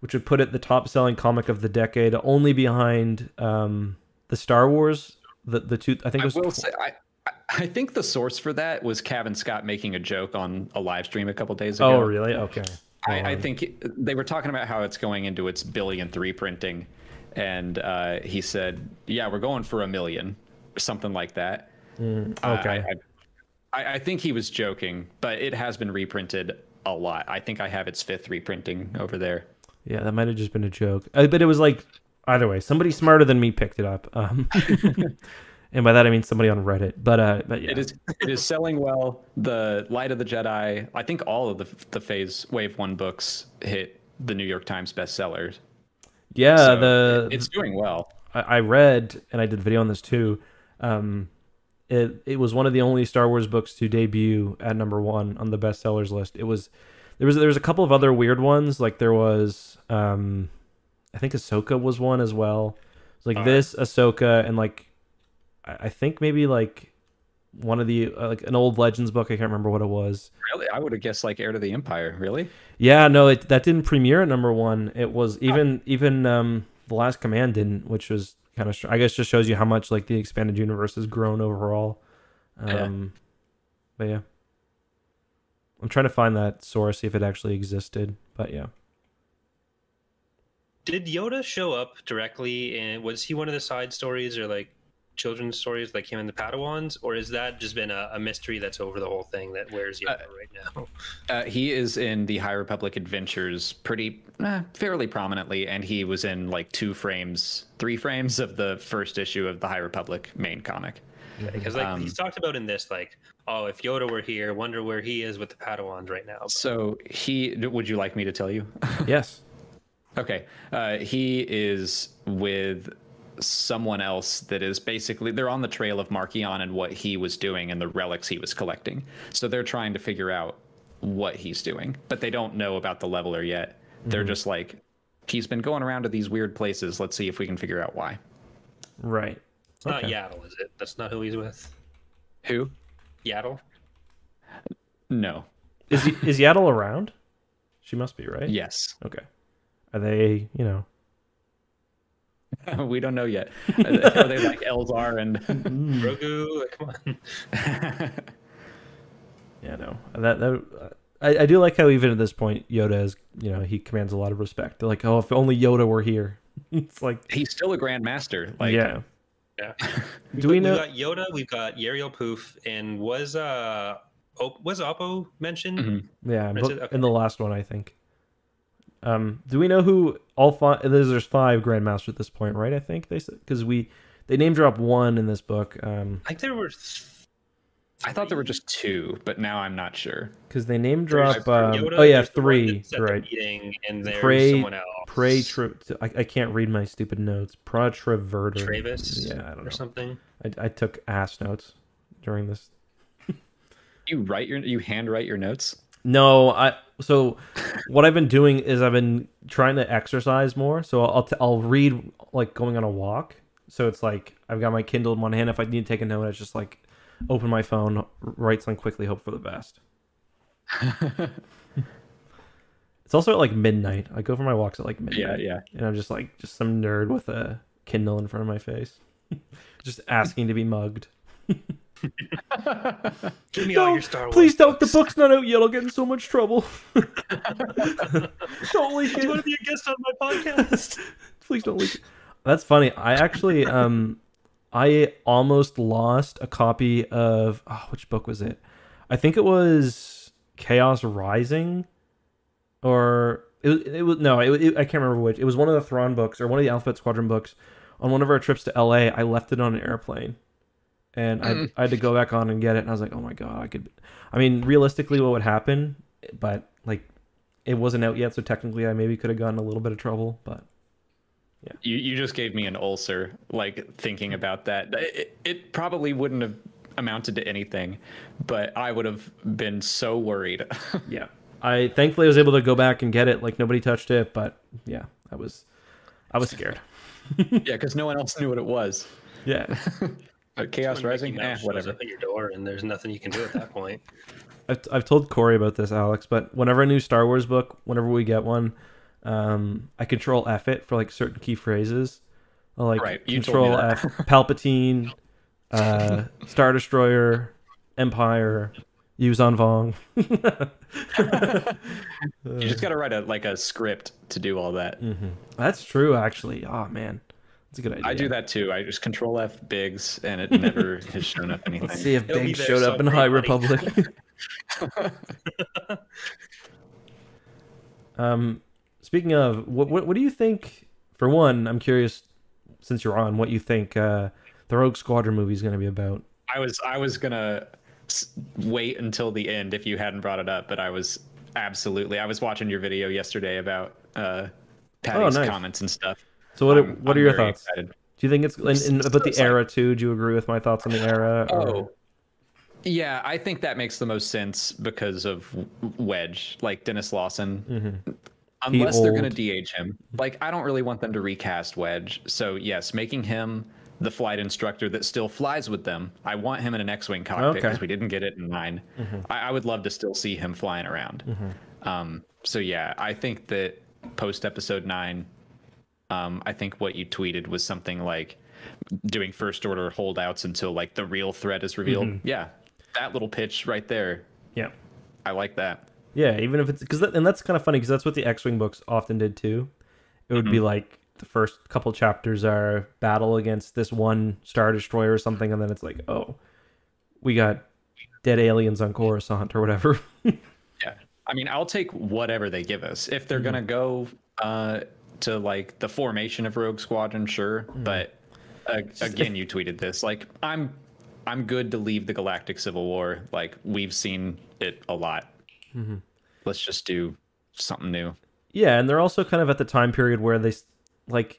which would put it the top selling comic of the decade, only behind um, the Star Wars. The the two, I think. It was I will say, I I think the source for that was Kevin Scott making a joke on a live stream a couple days ago. Oh, really? Okay. I, um, I think they were talking about how it's going into its billionth reprinting, and uh, he said, "Yeah, we're going for a million, or something like that." Mm, okay. I, I, I think he was joking, but it has been reprinted a lot. I think I have its fifth reprinting over there. Yeah, that might have just been a joke. Uh, but it was like, either way, somebody smarter than me picked it up. Um, and by that I mean somebody on Reddit. But uh, but yeah, it is it is selling well. The Light of the Jedi. I think all of the the phase wave one books hit the New York Times bestsellers. Yeah, so the it's doing well. I read, and I did a video on this too. Um, it it was one of the only Star Wars books to debut at number one on the bestsellers list. It was there was there was a couple of other weird ones, like there was um, I think Ahsoka was one as well. It was like uh, this Ahsoka and like I think maybe like one of the uh, like an old Legends book. I can't remember what it was. Really, I would have guessed like Heir to the Empire. Really? Yeah, no, it, that didn't premiere at number one. It was even oh. even. Um, The Last Command didn't, which was kind of, I guess, just shows you how much like the expanded universe has grown overall. Um, yeah. But yeah, I'm trying to find that source, see if it actually existed. But yeah, did Yoda show up directly? And was he one of the side stories or like children's stories, like him and the Padawans, or is that just been a, a mystery that's over the whole thing that wears Yoda uh, right now? Uh, he is in the High Republic Adventures pretty eh, fairly prominently, and he was in like two frames, three frames of the first issue of the High Republic main comic. Because like um, he's talked about in this, like, oh, if Yoda were here, wonder where he is with the Padawans right now. But... So he, would you like me to tell you? Yes. Okay. Uh, he is with someone else that is basically they're on the trail of Marchion and what he was doing and the relics he was collecting. So they're trying to figure out what he's doing, but they don't know about the Leveler yet. They're mm-hmm. just like, he's been going around to these weird places. Let's see if we can figure out why. Right. It's okay. Not Yaddle, is it? That's not who he's with. Who? Yaddle? No. Is he, is Yaddle around? She must be, right? Yes. Okay. Are they, you know, we don't know yet. Are they like Elzar and Grogu? Come on. Yeah, no. That that I, I do like how even at this point Yoda is, you know, he commands a lot of respect. They're like, oh, if only Yoda were here. It's like he's still a Grand Master. Like yeah, yeah. Do we, we know? We've got Yoda. We've got Yario Poof, and was uh was Oppo mentioned? Mm-hmm. Yeah, okay. In the last one, I think. Um, do we know who all five? There's, there's five Grandmasters at this point, right? I think they said because we they name drop one in this book. Um, I think there were. Th I thought there were just two, but now I'm not sure because they name drop. Um, Yoda, oh yeah, three. The right. The meeting, and there's Pray, someone else. Pray. I, I can't read my stupid notes. Pratraverter. Travis. Yeah, I don't know. Or something. I, I took ass notes during this. You write your you handwrite your notes. No, I. So, what I've been doing is I've been trying to exercise more. So I'll t I'll read like going on a walk. So it's like I've got my Kindle in one hand. If I need to take a note, I just like open my phone, write something quickly, hope for the best. It's also at like midnight. I go for my walks at like midnight. Yeah, yeah. And I'm just like just some nerd with a Kindle in front of my face, just asking to be mugged. Give me no, all your Star Wars. Please don't. Books. The book's not out yet. I'll get in so much trouble. Don't leak it. Do you want to be a guest on my podcast? Please don't leak it. That's funny. I actually, um, I almost lost a copy of oh, which book was it? I think it was Chaos Rising, or it, it was no, it, it, I can't remember which. It was one of the Thrawn books or one of the Alphabet Squadron books. On one of our trips to L A, I left it on an airplane. And I, I had to go back on and get it. And I was like, oh, my God, I could. I mean, realistically, what would happen? But, like, it wasn't out yet. So technically, I maybe could have gotten a little bit of trouble. But, yeah. You, you just gave me an ulcer, like, thinking about that. It, it probably wouldn't have amounted to anything. But I would have been so worried. Yeah. I thankfully was able to go back and get it. Like, nobody touched it. But, yeah, I was, I was scared. Yeah, because no one else knew what it was. Yeah. Uh, Chaos Rising, eh, whatever. Up at your door, and there's nothing you can do at that point. I've, I've told Corey about this, Alex, but whenever a new Star Wars book, whenever we get one, um, I control F it for like certain key phrases. I'll, like right, control F, Palpatine, uh, Star Destroyer, Empire, Yuuzhan Vong. You just got to write a like a script to do all that. Mm-hmm. That's true, actually. Oh man. A good idea. I do that too. I just control F Biggs and it never has shown up anything. Let's see if It'll Biggs showed up in High Republic. um, speaking of, what, what what do you think? For one, I'm curious, since you're on, what you think uh, the Rogue Squadron movie is going to be about. I was I was gonna wait until the end if you hadn't brought it up, but I was Absolutely. I was watching your video yesterday about uh, Patty's oh, nice. comments and stuff. So what? I'm, what are I'm your thoughts? Excited. Do you think it's and, and, about the era too? Do you agree with my thoughts on the era? Or? Oh, yeah. I think that makes the most sense because of Wedge, like Dennis Lawson. Mm-hmm. Unless they're going to D H him, like I don't really want them to recast Wedge. So yes, making him the flight instructor that still flies with them. I want him in an X-wing cockpit because okay. we didn't get it in nine. Mm-hmm. I, I would love to still see him flying around. Mm-hmm. Um, so yeah, I think that post episode nine. Um, I think what you tweeted was something like doing first order holdouts until like the real threat is revealed. Mm-hmm. Yeah. That little pitch right there. Yeah. I like that. Yeah. Even if it's because, that, and that's kind of funny because that's what the X-Wing books often did too. It would mm-hmm. be like the first couple chapters are battle against this one Star Destroyer or something. And then it's like, oh, we got dead aliens on Coruscant or whatever. Yeah. I mean, I'll take whatever they give us. If they're mm-hmm. going to go, uh, to like the formation of Rogue Squadron, sure, mm. but uh, again, you tweeted this like I'm I'm good to leave the Galactic Civil War, like we've seen it a lot. Mm-hmm. Let's just do something new. Yeah, and they're also kind of at the time period where they like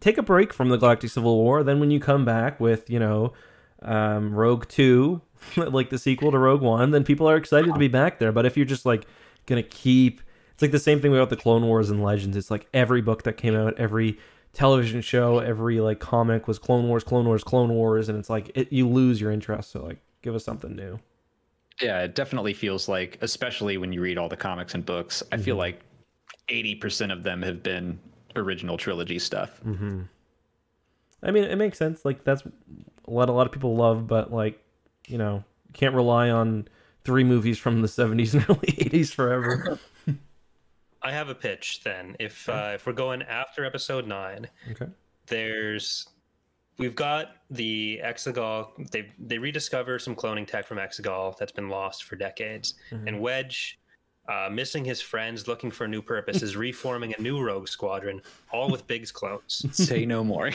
take a break from the Galactic Civil War, then when you come back with, you know, um Rogue Two like the sequel to Rogue One, then people are excited to be back there. But if you're just like gonna keep It's like the same thing about the Clone Wars and Legends. It's like every book that came out, every television show, every like comic was Clone Wars, Clone Wars, Clone Wars, and it's like it, you lose your interest. So like, give us something new. Yeah, it definitely feels like, especially when you read all the comics and books, mm-hmm. I feel like eighty percent of them have been original trilogy stuff. Mm-hmm. I mean, it makes sense. Like that's what a lot of people love, but like, you know, you can't rely on three movies from the seventies and early eighties forever. I have a pitch then. If uh, if we're going after episode nine, okay. there's we've got the Exegol. They they rediscover some cloning tech from Exegol that's been lost for decades. Mm-hmm. And Wedge, uh, missing his friends, looking for a new purpose, is reforming a new Rogue Squadron, all with Biggs clones. Say no more.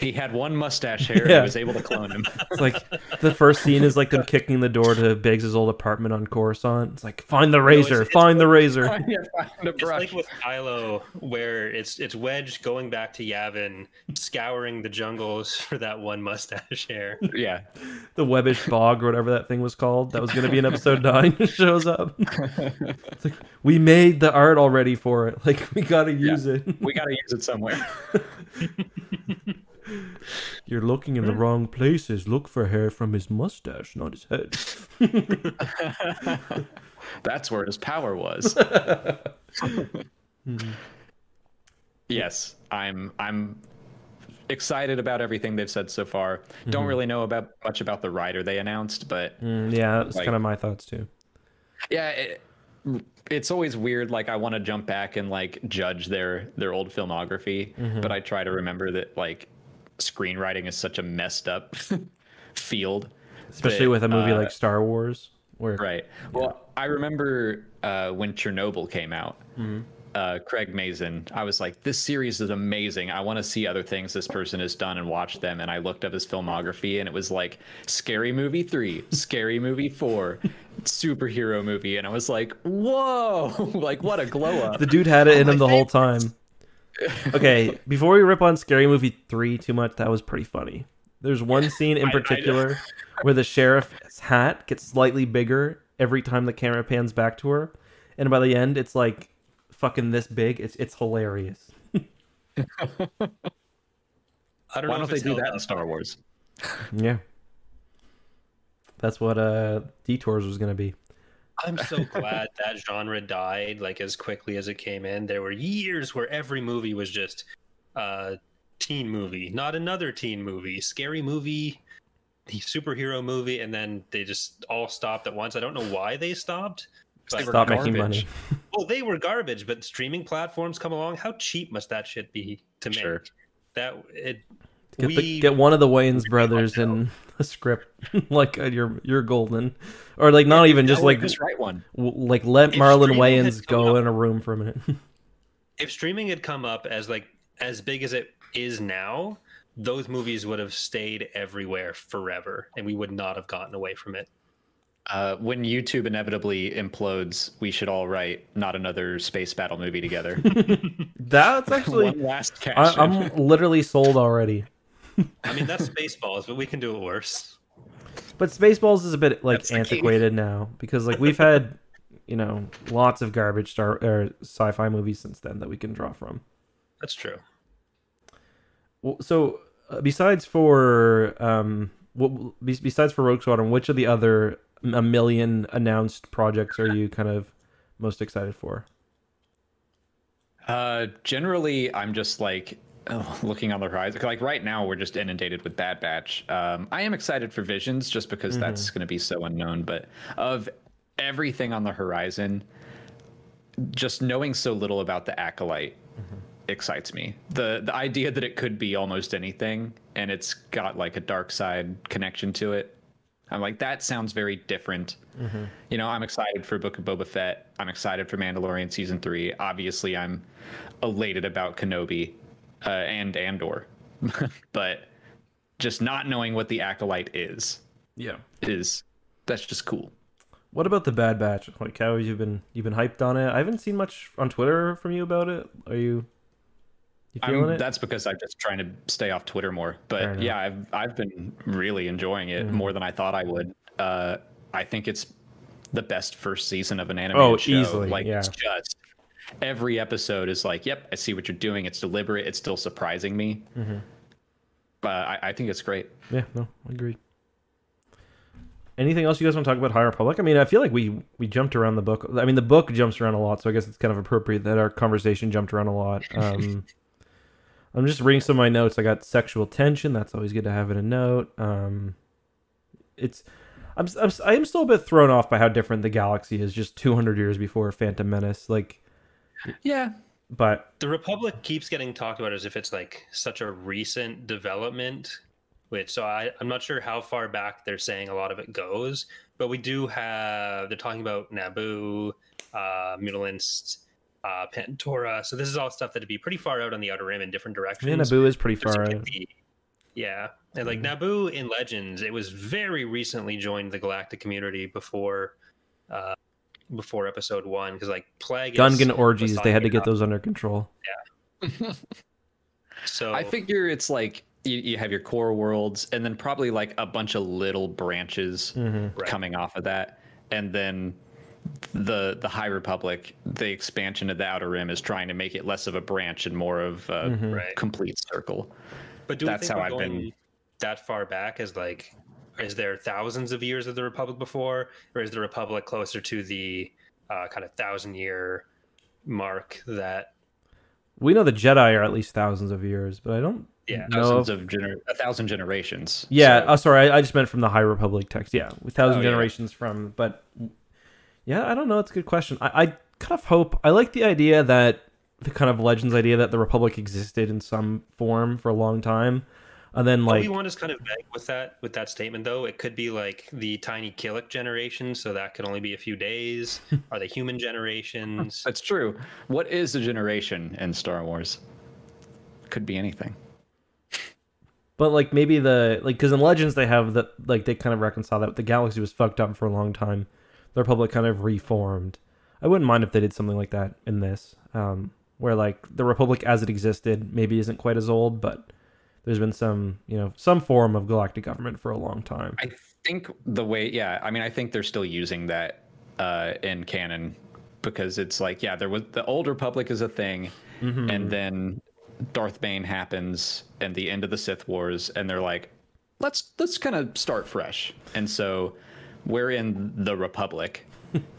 He had one mustache hair. Yeah. And was able to clone him. It's like the first scene is like them kicking the door to Biggs's old apartment on Coruscant. It's like find the razor, no, it's, find it's, the razor. Find the brush. It's like with Kylo, where it's it's Wedge going back to Yavin, scouring the jungles for that one mustache hair. Yeah, the Webbish Bog or whatever that thing was called. That was going to be in episode nine. Shows up. It's like, we made the art already for it. Like we gotta use yeah. it. We gotta use it somewhere. You're looking in the wrong places. Look for hair from his mustache, not his head. That's where his power was. Mm-hmm. Yes, I'm. I'm excited about everything they've said so far. Mm-hmm. Don't really know about much about the writer they announced, but mm, yeah, that's like, kind of my thoughts too. Yeah, it, it's always weird. Like I want to jump back and like judge their their old filmography, mm-hmm. but I try to remember that like screenwriting is such a messed up field, especially but, with a movie uh, like Star Wars. Where right. Yeah. Well, I remember uh, when Chernobyl came out. Mm-hmm. Uh, Craig Mazin, I was like, this series is amazing. I want to see other things this person has done and watch them. And I looked up his filmography and it was like Scary Movie three, Scary Movie four, superhero movie. And I was like, whoa, like what a glow up. The dude had it in him the whole time. Okay, before we rip on Scary Movie three too much, that was pretty funny. There's one scene in particular I, I just... where the sheriff's hat gets slightly bigger every time the camera pans back to her. And by the end, it's like, fucking this big. It's it's hilarious. I don't Why know if don't they do that in Star Wars. Yeah, that's what uh Detours was gonna be. I'm so glad that genre died like as quickly as it came in. There were years where every movie was just uh teen movie, not another teen movie, scary movie, superhero movie, and then they just all stopped at once. I don't know why they stopped. They Stop making money. Well, they were garbage, but streaming platforms come along. How cheap must that shit be to make? Sure. That it get, we, the, get one of the Wayans brothers in a script like uh, you're you're golden, or like not even just like just right one. Like let if Marlon Wayans go up, in a room for a minute. If streaming had come up as like as big as it is now, those movies would have stayed everywhere forever, and we would not have gotten away from it. Uh, when YouTube inevitably implodes, we should all write not another space battle movie together. That's actually one last cash. I, I'm literally sold already. I mean, that's Spaceballs, but we can do it worse. But Spaceballs is a bit like that's antiquated now, because like we've had, you know, lots of garbage star or sci-fi movies since then that we can draw from. That's true. Well, so uh, besides for um, what, besides for Rogue Squadron, which of the other a million announced projects are you kind of most excited for? Uh, generally, I'm just like oh, looking on the horizon. Like right now, we're just inundated with Bad Batch. Um, I am excited for Visions just because mm-hmm. that's going to be so unknown. But of everything on the horizon, just knowing so little about the Acolyte mm-hmm. excites me. The the idea that it could be almost anything and it's got like a dark side connection to it. I'm like, that sounds very different. Mm-hmm. You know, I'm excited for Book of Boba Fett. I'm excited for Mandalorian Season three. Obviously, I'm elated about Kenobi uh, and Andor. But just not knowing what the Acolyte is. Yeah. Is, that's just cool. What about the Bad Batch? Like, how you've been, you've been hyped on it. I haven't seen much on Twitter from you about it. Are you... I'm, it? That's because I'm just trying to stay off Twitter more. But yeah, I've I've been really enjoying it mm. more than I thought I would. Uh, I think it's the best first season of an anime oh, show. Easily, like yeah. It's just every episode is like, yep, I see what you're doing. It's deliberate. It's still surprising me. Mm-hmm. But I, I think it's great. Yeah, no, I agree. Anything else you guys want to talk about High Republic? I mean, I feel like we we jumped around the book. I mean, the book jumps around a lot, so I guess it's kind of appropriate that our conversation jumped around a lot. Um, I'm just reading some of my notes. I got sexual tension. That's always good to have in a note. Um, it's, I'm, I'm, I'm still a bit thrown off by how different the galaxy is just two hundred years before Phantom Menace. Like, yeah, but the Republic keeps getting talked about as if it's like such a recent development. Which, so I, I'm not sure how far back they're saying a lot of it goes, but we do have they're talking about Naboo, uh, Mutilants. Uh, Pantora. So this is all stuff that'd be pretty far out on the Outer Rim in different directions. Yeah, Naboo is pretty far out. Yeah, and like mm-hmm. Naboo in Legends, it was very recently joined the galactic community before, uh, before Episode One, because like Plagueis, Gungan orgies, they had to get those under control. Yeah. So I figure it's like you, you have your core worlds, and then probably like a bunch of little branches mm-hmm. coming right. off of that, and then. the the High Republic, the expansion of the Outer Rim is trying to make it less of a branch and more of a mm-hmm. right. complete circle. But do that's we think how I've been that far back as like, is there thousands of years of the Republic before, or is the Republic closer to the uh, kind of thousand year mark that we know the Jedi are at least thousands of years, but I don't yeah thousands know. of gener a thousand generations. Yeah, so. oh, sorry, I, I just meant from the High Republic text. Yeah, a thousand oh, generations yeah. from, but. Yeah, I don't know. It's a good question. I, I kind of hope... I like the idea that... The kind of Legends idea that the Republic existed in some form for a long time. And then, like... What we want is kind of vague with that, with that statement, though. It could be, like, the tiny Killick generation, so that could only be a few days. Are they human generations? That's true. What is a generation in Star Wars? Could be anything. But, like, maybe the... Like, because in Legends, they have the... Like, they kind of reconcile that. The galaxy was fucked up for a long time. The Republic kind of reformed. I wouldn't mind if they did something like that in this, um, where like the Republic as it existed maybe isn't quite as old, but there's been some, you know, some form of galactic government for a long time. I think the way, yeah, I mean, I think they're still using that uh, in canon because it's like, yeah, there was the old Republic is a thing, mm-hmm. and then Darth Bane happens and the end of the Sith Wars, and they're like, let's let's kind of start fresh, and so. We're in the Republic,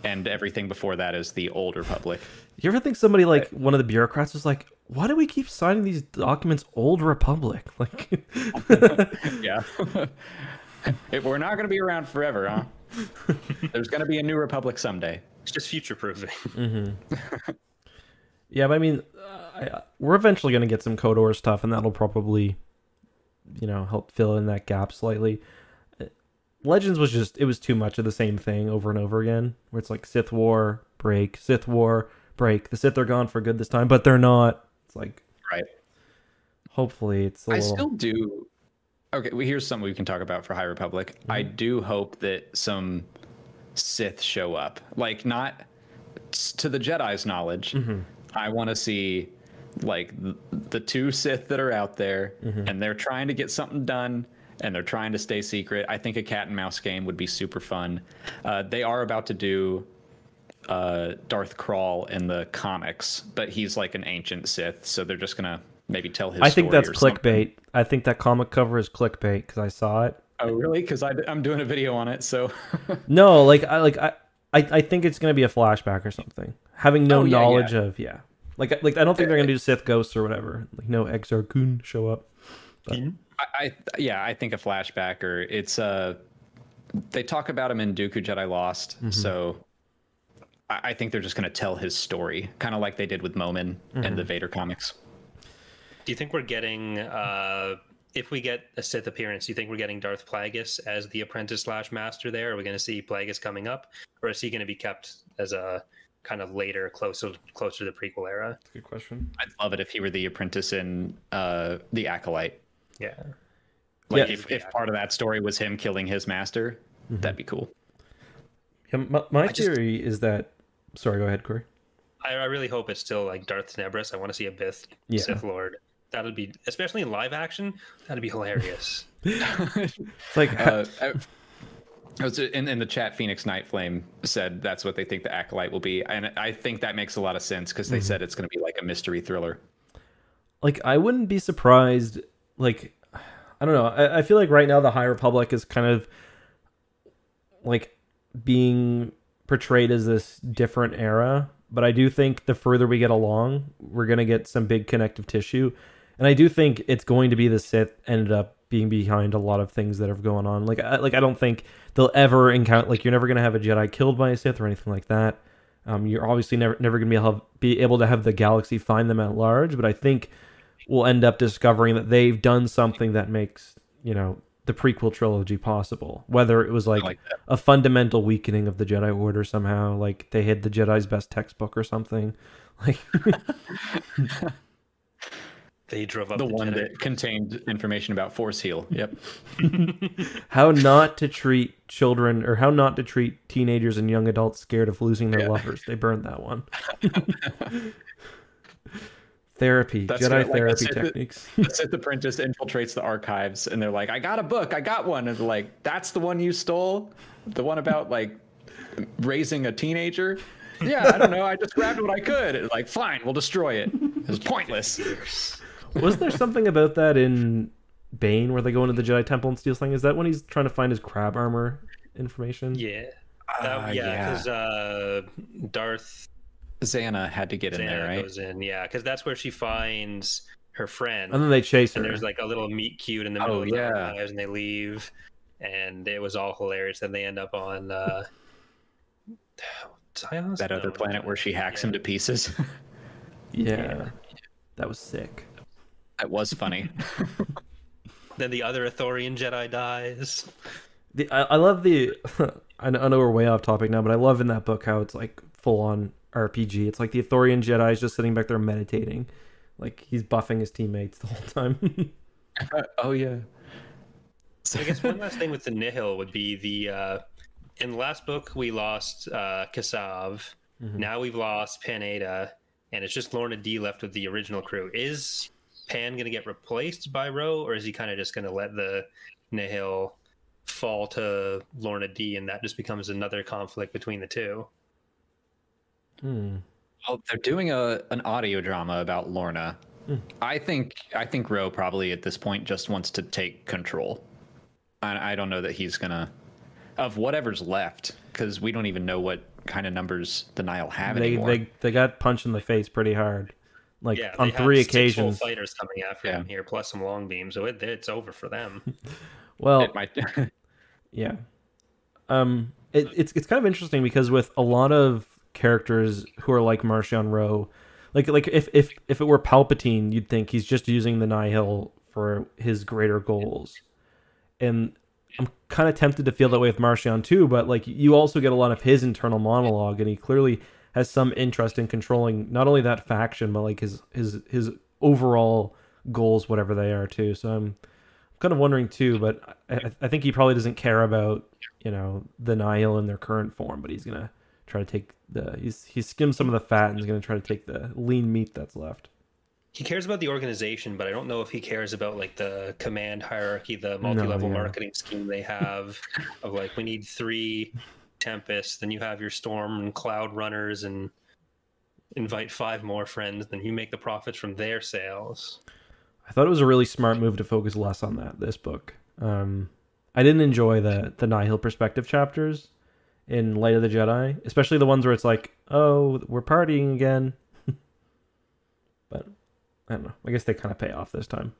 and everything before that is the old Republic. You ever think somebody like one of the bureaucrats was like, "Why do we keep signing these documents, Old Republic?" Like, yeah, if we're not going to be around forever, huh? There's going to be a new Republic someday. It's just future-proofing. Mm-hmm. Yeah, but I mean, uh, I, we're eventually going to get some KOTOR stuff, and that'll probably, you know, help fill in that gap slightly. Legends was just, it was too much of the same thing over and over again, where it's like Sith War, break, Sith War, break. The Sith are gone for good this time, but they're not. It's like, right. Hopefully it's a I little... still do. Okay, well, here's something we can talk about for High Republic. Mm-hmm. I do hope that some Sith show up. Like, not to the Jedi's knowledge. Mm-hmm. I want to see like the two Sith that are out there, mm-hmm. and they're trying to get something done, and they're trying to stay secret. I think a cat and mouse game would be super fun. Uh, they are about to do uh, Darth Krall in the comics, but he's like an ancient Sith, so they're just gonna maybe tell his. I think story that's clickbait. Something. I think that comic cover is clickbait because I saw it. Oh really? Because I'm doing a video on it, so. No, like I like I, I I think it's gonna be a flashback or something. Having no oh, yeah, knowledge yeah. of yeah. Like, like I don't think they're gonna do Sith ghosts or whatever. Like, no Exar Kun show up. But. I, I yeah, I think a flashback or it's uh, they talk about him in Dooku Jedi Lost, mm-hmm. so I, I think they're just gonna tell his story, kind of like they did with Momin mm-hmm. and the Vader comics. Do you think we're getting uh, if we get a Sith appearance? Do you think we're getting Darth Plagueis as the apprentice slash master there? Are we gonna see Plagueis coming up, or is he gonna be kept as a kind of later, closer closer to the prequel era? That's a good question. I'd love it if he were the apprentice in uh, the Acolyte. Yeah. Like yeah. if, if part of that story was him killing his master, mm-hmm. that'd be cool. Yeah, my my theory just, is that... Sorry, go ahead, Corey. I, I really hope it's still like Darth Tenebris. I want to see a Bith yeah. Sith Lord. That'd be... Especially in live action, that'd be hilarious. like... Uh, I, I was in, in the chat, Phoenix Nightflame said that's what they think the Acolyte will be. And I think that makes a lot of sense because they mm-hmm. said it's going to be like a mystery thriller. Like, I wouldn't be surprised. Like, I don't know. I, I feel like right now the High Republic is kind of like being portrayed as this different era. But I do think the further we get along, we're going to get some big connective tissue. And I do think it's going to be the Sith ended up being behind a lot of things that are going on. Like, I, like I don't think they'll ever encounter. Like, you're never gonna have a Jedi killed by a Sith or anything like that. Um, you're obviously never never gonna be have, be able to have the galaxy find them at large. But I think we'll end up discovering that they've done something that makes, you know, the prequel trilogy possible. Whether it was like, like a fundamental weakening of the Jedi Order somehow, like they hid the Jedi's best textbook or something, like. They drove up the, the one Jedi. That contained information about force heal. Yep. How not to treat children, or how not to treat teenagers and young adults scared of losing their yeah. lovers. They burned that one. Therapy. That's Jedi what, like, therapy that's techniques. The, the Sith apprentice infiltrates the archives, and they're like, "I got a book. I got one." And they're like, "That's the one you stole? The one about like raising a teenager?" Yeah, I don't know. I just grabbed what I could. And like, fine, we'll destroy it. It was pointless. Was there something about that in Bane where they go into the Jedi Temple and steal something? Is that when he's trying to find his crab armor information? Yeah. Uh, yeah, because yeah. uh, Darth... Xana had to get Xana in there, right? Goes in, yeah, because that's where she finds her friend. And then they chase her. And there's like a little meet cute in the middle oh, of the yeah. lives, and they leave. And it was all hilarious. Then they end up on... Uh... that other planet where she hacks yeah. him to pieces. Yeah. That was sick. That was funny. Then the other Ithorian Jedi dies. The, I, I love the... I know we're way off topic now, but I love in that book how it's like full-on R P G. It's like the Ithorian Jedi is just sitting back there meditating. Like, he's buffing his teammates the whole time. uh, oh, yeah. So I guess one last thing with the Nihil would be the... Uh, in the last book, we lost uh, Kasav. Mm-hmm. Now we've lost Panada. And it's just Lourna Dee left with the original crew. Is Pan going to get replaced by Ro, or is he kind of just going to let the Nihil fall to Lourna Dee, and that just becomes another conflict between the two? Hmm. Well, they're doing a an audio drama about Lourna. Mm. I think I think Ro probably at this point just wants to take control. I, I don't know that he's going to of whatever's left, because we don't even know what kind of numbers the Nihil have they, anymore. They they got punched in the face pretty hard, like yeah, on three occasions. Full fighters coming after yeah. them here, plus some long beams. So it, it's over for them. Well, it might... yeah. Um, it, it's it's kind of interesting because with a lot of characters who are like Marchion Ro, like like if if if it were Palpatine, you'd think he's just using the Nihil for his greater goals, and I'm kind of tempted to feel that way with Marchion too, but like you also get a lot of his internal monologue, and he clearly has some interest in controlling not only that faction, but like his his his overall goals, whatever they are too. So I'm kind of wondering too, but I, I think he probably doesn't care about, you know, the Nihil in their current form, but he's gonna try to take the he's he's skimmed some of the fat and he's gonna try to take the lean meat that's left. He cares about the organization, but I don't know if he cares about like the command hierarchy, the multi-level no, yeah. marketing scheme they have of like, we need three Tempests, then you have your Storm and Cloud Runners, and invite five more friends, then you make the profits from their sales. I thought it was a really smart move to focus less on that this book. Um, I didn't enjoy the the Nihil perspective chapters in Light of the Jedi, especially the ones where it's like, oh, we're partying again. But I don't know. I guess they kind of pay off this time.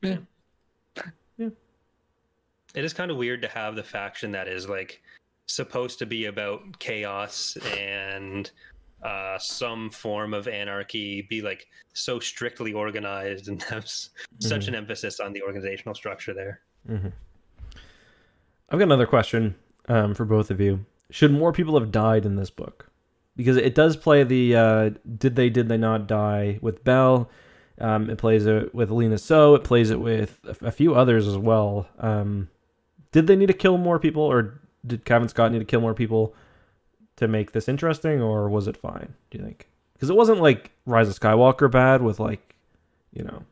Yeah. Yeah. It is kind of weird to have the faction that is like supposed to be about chaos and uh, some form of anarchy be like so strictly organized and have mm-hmm. such an emphasis on the organizational structure there. Mm-hmm. I've got another question um, for both of you. Should more people have died in this book? Because it does play the uh, did they, did they not die with Bell. Um, it plays it with Lina Soh. It plays it with a few others as well. Um, did they need to kill more people, or did Kevin Scott need to kill more people to make this interesting, or was it fine, do you think? Because it wasn't like Rise of Skywalker bad with like, you know,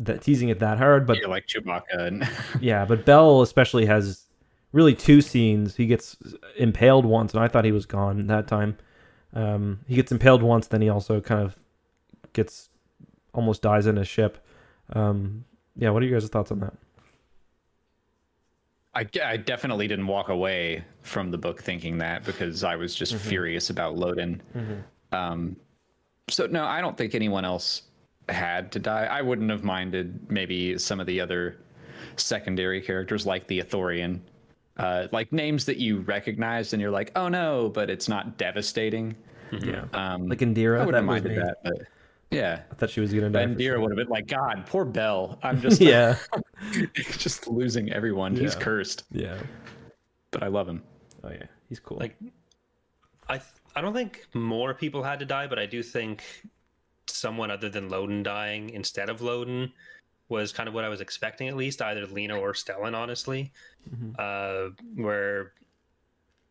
that teasing it that hard. But yeah, like Chewbacca. And... yeah, but Bell especially has really two scenes. He gets impaled once, and I thought he was gone that time. Um, he gets impaled once, then he also kind of gets almost dies in his ship. Um, yeah, what are you guys' thoughts on that? I, I definitely didn't walk away from the book thinking that, because I was just mm-hmm. furious about Loden. Mm-hmm. Um, so no, I don't think anyone else had to die. I wouldn't have minded maybe some of the other secondary characters like the Ithorian, uh, like names that you recognized and you're like, oh no, but it's not devastating. Mm-hmm. Yeah, um, like Indeera. I wouldn't mind that. But yeah, I thought she was gonna die. Indeera would have been like, God, poor Bell. I'm just yeah, just losing everyone. Yeah. He's cursed. Yeah, but I love him. Oh yeah, he's cool. Like, I th I don't think more people had to die, but I do think someone other than Loden dying instead of Loden was kind of what I was expecting, at least either Lina or Stellan, honestly. Mm-hmm. Uh, where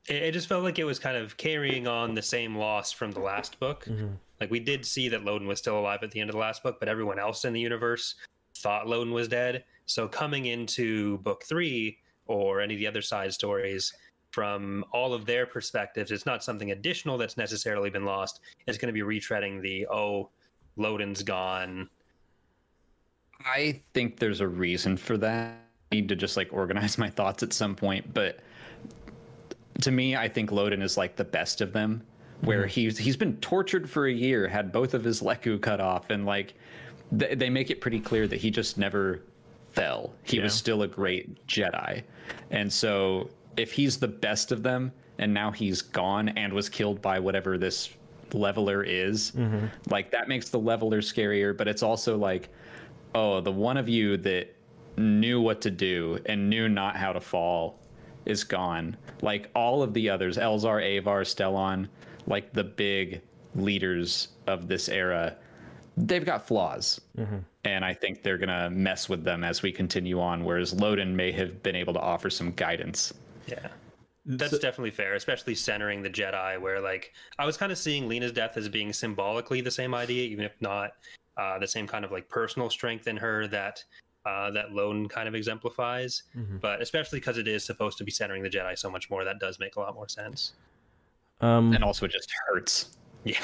it, it just felt like it was kind of carrying on the same loss from the last book. Mm-hmm. Like, we did see that Loden was still alive at the end of the last book, but everyone else in the universe thought Loden was dead. So coming into book three or any of the other side stories, from all of their perspectives, it's not something additional that's necessarily been lost. It's going to be retreading the, oh, Loden's gone. I think there's a reason for that. I need to just like organize my thoughts at some point. But to me, I think Loden is like the best of them, where he's he's been tortured for a year, had both of his Leku cut off, and like th they make it pretty clear that he just never fell. He yeah. was still a great Jedi. And so if he's the best of them and now he's gone and was killed by whatever this leveler is, mm-hmm. like that makes the leveler scarier. But it's also like, oh, the one of you that knew what to do and knew not how to fall is gone. Like all of the others, Elzar, Avar, Stellan, like the big leaders of this era, they've got flaws. Mm-hmm. And I think they're going to mess with them as we continue on, whereas Loden may have been able to offer some guidance. Yeah, that's so, definitely fair, especially centering the Jedi, where like I was kind of seeing Lina's death as being symbolically the same idea, even if not uh, the same kind of like personal strength in her that uh, that Loden kind of exemplifies. Mm-hmm. But especially because it is supposed to be centering the Jedi so much more, that does make a lot more sense. Um, and also it just hurts. Yeah.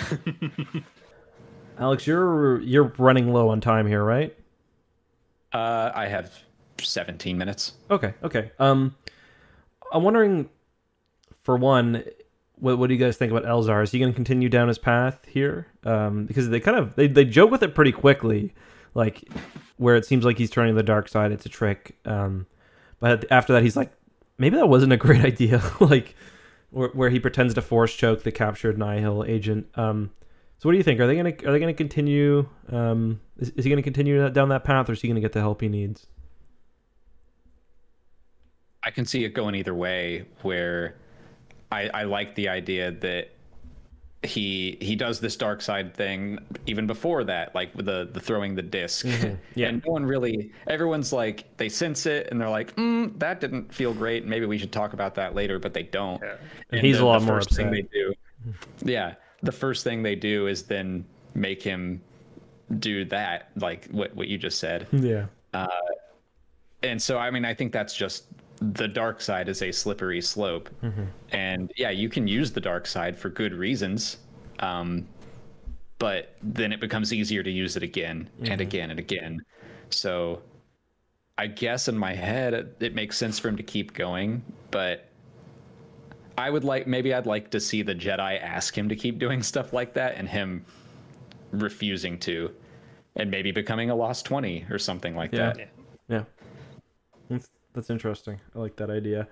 Alex, you're you're running low on time here, right? Uh, I have seventeen minutes. Okay, okay. Um, I'm wondering, for one, what, what do you guys think about Elzar? Is he going to continue down his path here? Um, because they kind of they they joke with it pretty quickly, like where it seems like he's turning to the dark side. It's a trick. Um, but after that, he's like, maybe that wasn't a great idea. Like. Where he pretends to force choke the captured Nihil agent. Um, so what do you think? Are they gonna are they gonna continue? Um, is, is he gonna continue down that path, or is he gonna get the help he needs? I can see it going either way. Where I, I like the idea that he he does this dark side thing even before that, like with the the throwing the disc. Mm-hmm. Yeah. And no one really, everyone's like, they sense it and they're like, mm, that didn't feel great, maybe we should talk about that later, but they don't. Yeah. And he's the, a lot the more first upset. Thing they do, yeah, the first thing they do is then make him do that, like what what you just said. Yeah. Uh, and so, I mean, I think that's just the dark side is a slippery slope. Mm-hmm. And yeah, you can use the dark side for good reasons, um, but then it becomes easier to use it again mm-hmm. and again and again. So I guess in my head, it, it makes sense for him to keep going, but I would like, maybe I'd like to see the Jedi ask him to keep doing stuff like that and him refusing to, and maybe becoming a lost twenty or something like yeah. that. Yeah. That's, that's interesting. I like that idea.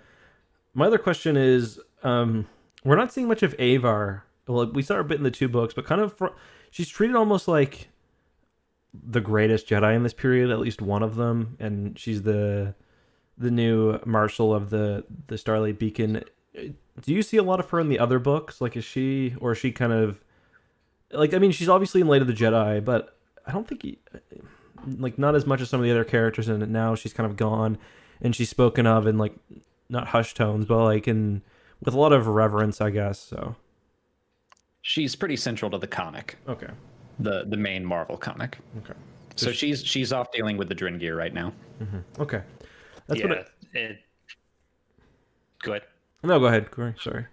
My other question is, um, we're not seeing much of Avar. Well, we saw her a bit in the two books, but kind of, fr she's treated almost like the greatest Jedi in this period, at least one of them. And she's the, the new marshal of the, the Starlight Beacon. Do you see a lot of her in the other books? Like, is she, or is she kind of like, I mean, she's obviously in Light of the Jedi, but I don't think he, like, not as much as some of the other characters in it now. She's kind of gone, and she's spoken of in, like, not hushed tones, but, like, in with a lot of reverence, I guess, so. She's pretty central to the comic. Okay. The the main Marvel comic. Okay. So, so she, she's she's off dealing with the Drengir right now. Mm-hmm. Okay. That's yeah, what I, it, go ahead. No, go ahead, Corey. Sorry.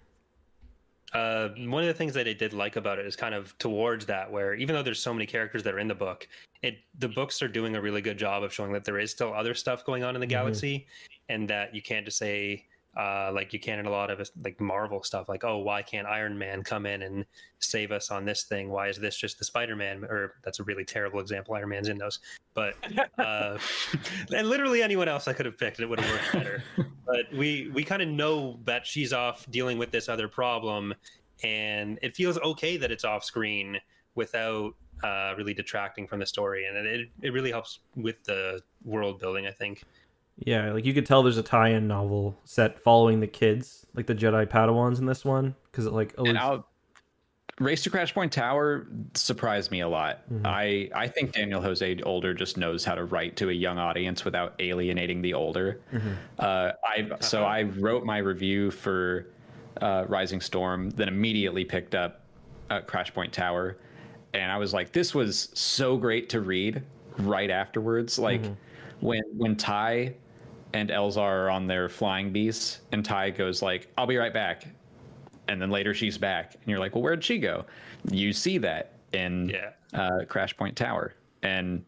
Uh, one of the things that I did like about it is kind of towards that, where even though there's so many characters that are in the book, it the books are doing a really good job of showing that there is still other stuff going on in the galaxy, mm-hmm. and that you can't just say, uh, like you can in a lot of like Marvel stuff, like, oh, why can't Iron Man come in and save us on this thing? Why is this just the Spider-Man? Or that's a really terrible example. Iron Man's in those, but uh, and literally anyone else I could have picked, it would have worked better. But we we kind of know that she's off dealing with this other problem, and it feels okay that it's off screen without uh, really detracting from the story, and it it really helps with the world building, I think. Yeah, like you could tell there's a tie-in novel set following the kids, like the Jedi Padawans in this one, because it like always... I'll, Race to Crash Point Tower surprised me a lot. Mm-hmm. I I think Daniel Jose Older just knows how to write to a young audience without alienating the older. Mm-hmm. uh, I so I wrote my review for uh, Rising Storm, then immediately picked up uh, Crash Point Tower, and I was like, this was so great to read right afterwards, like mm-hmm. when when Ty and Elzar are on their flying beasts, and Ty goes like, I'll be right back. And then later she's back, and you're like, well, where'd she go? You see that in yeah. uh, Crash Point Tower. And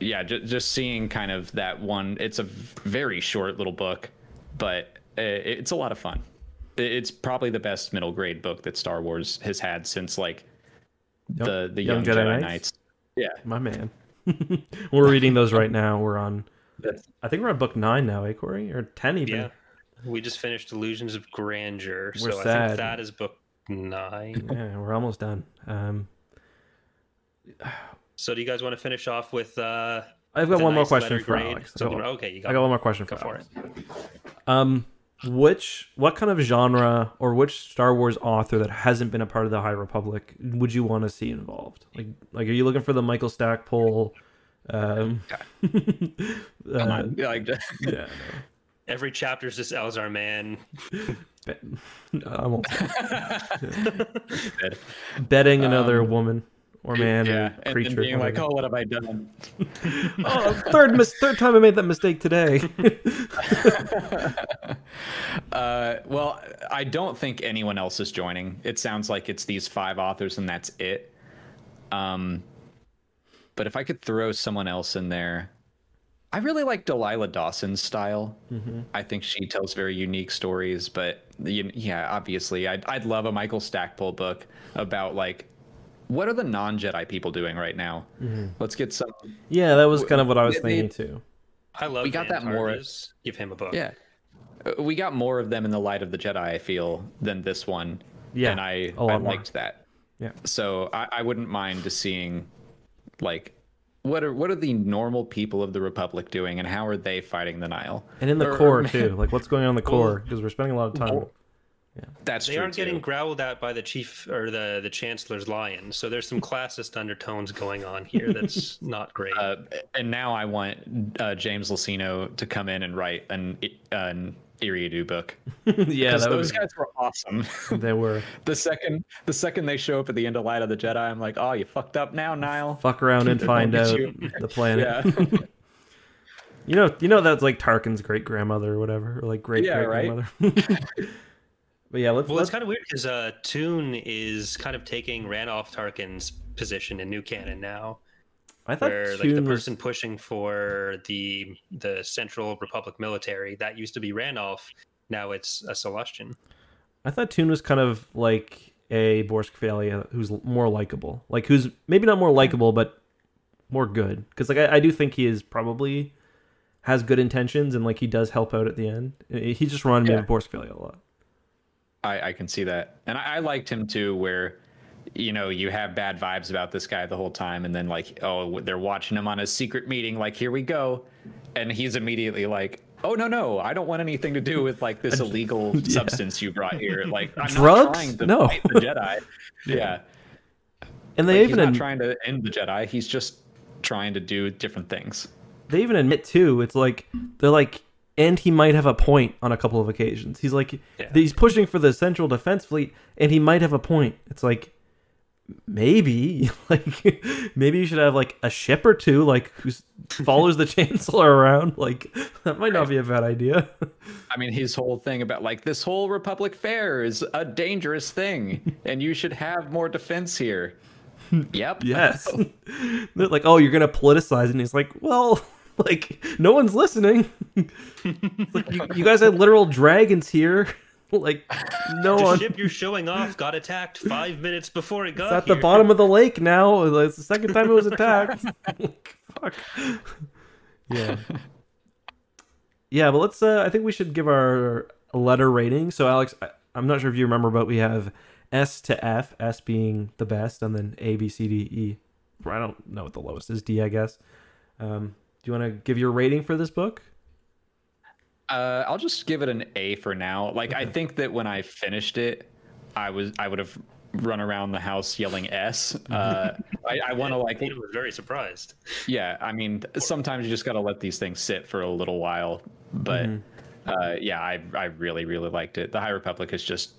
yeah, ju just seeing kind of that one, it's a very short little book, but it's a lot of fun. It's probably the best middle grade book that Star Wars has had since like nope. the, the Young, Young Jedi, Jedi Knights. Knights. Yeah. My man. We're reading those right now. We're on... I think we're on book nine now, eh, Corey? Or ten even. Yeah. We just finished Illusions of Grandeur, we're so sad. I think that is book nine. Yeah, we're almost done. Um, so do you guys want to finish off with... Uh, I've got one nice more question for grade. Alex. So, got, okay, you got I got one more question for Alex. Um, which, what kind of genre or which Star Wars author that hasn't been a part of the High Republic would you want to see involved? Like, like are you looking for the Michael Stackpole... Um, okay. uh, Come on. Like that. Yeah, no. Every chapter is just Elzar Mann. Bet no, I won't. Betting um, another woman or man, yeah, or creature. And being like, oh, what have I done? Oh, third mis third time I made that mistake today. uh, well, I don't think anyone else is joining. It sounds like it's these five authors, and that's it. Um. But if I could throw someone else in there, I really like Delilah Dawson's style. Mm-hmm. I think she tells very unique stories, but yeah, obviously I'd, I'd love a Michael Stackpole book about like, what are the non-Jedi people doing right now? Mm-hmm. Let's get some. Yeah, that was kind of what I was they, thinking they, too. I love We got that Morris. Give him a book. Yeah. We got more of them in the Light of the Jedi, I feel, than this one. Yeah, and I, I liked that. Yeah. So I, I wouldn't mind just seeing... Like, what are what are the normal people of the Republic doing, and how are they fighting the Nihil? And in the or, core too, like what's going on in the core, because we're spending a lot of time. Or, Yeah, that's they true aren't too. Getting growled at by the chief or the the chancellor's lion. So there's some classist undertones going on here. That's not great. Uh, and now I want uh, James Luceno to come in and write an an Eriadu book. Yeah, that those be... guys were awesome. They were. the second the second they show up at the end of Light of the Jedi, I'm like, oh, you fucked up now, Niall. Fuck around and find out the planet. Yeah. You know, you know that's like Tarkin's great grandmother or whatever, or like great yeah, great grandmother. Right? But yeah, let's, well, let's... it's kind of weird because uh, Toon is kind of taking Ranulph Tarkin's position in new canon now. I thought where, Toon like the person was... pushing for the the Central Republic military that used to be Ranulph, now it's a Celestian. I thought Toon was kind of like a Borsk Phalia who's more likable, like who's maybe not more likable but more good, because like I, I do think he is probably has good intentions and like he does help out at the end. He just reminded yeah. me of Borsk Phalia a lot. I, I can see that. And I, I liked him too, where, you know, you have bad vibes about this guy the whole time. And then like, oh, they're watching him on a secret meeting. Like, here we go. And he's immediately like, oh, no, no, I don't want anything to do with like this illegal yeah. substance you brought here. Like, I'm drugs? Not trying to no. fight the Jedi. Yeah. And they like, even he's not ad- trying to end the Jedi. He's just trying to do different things. They even admit too, it's like, they're like, and he might have a point on a couple of occasions. He's like, yeah. he's pushing for the Central Defense Fleet, and he might have a point. It's like, maybe, like, maybe you should have like a ship or two, like who follows the Chancellor around. Like, that might not be a bad idea. I mean, his whole thing about like this whole Republic fair is a dangerous thing, and you should have more defense here. Yep. Yes. They're like, oh, you're gonna politicize it, and he's like, well. Like, no one's listening. Like, you, you guys had literal dragons here. Like, no the one. The ship you're showing off got attacked five minutes before it got It's at here. The bottom of the lake now. It's the second time it was attacked. Like, fuck. Yeah. Yeah, but let's, uh, I think we should give our letter rating. So, Alex, I, I'm not sure if you remember, but we have S to F, S being the best, and then A, B, C, D, E. I don't know what the lowest is, D, I guess. Um, Do you want to give your rating for this book? Uh, I'll just give it an A for now. Like, okay. I think that when I finished it, I was I would have run around the house yelling S. Uh, I, I want to like. I was very surprised. Yeah, I mean, sometimes you just got to let these things sit for a little while. But mm-hmm. uh, yeah, I I really really liked it. The High Republic is just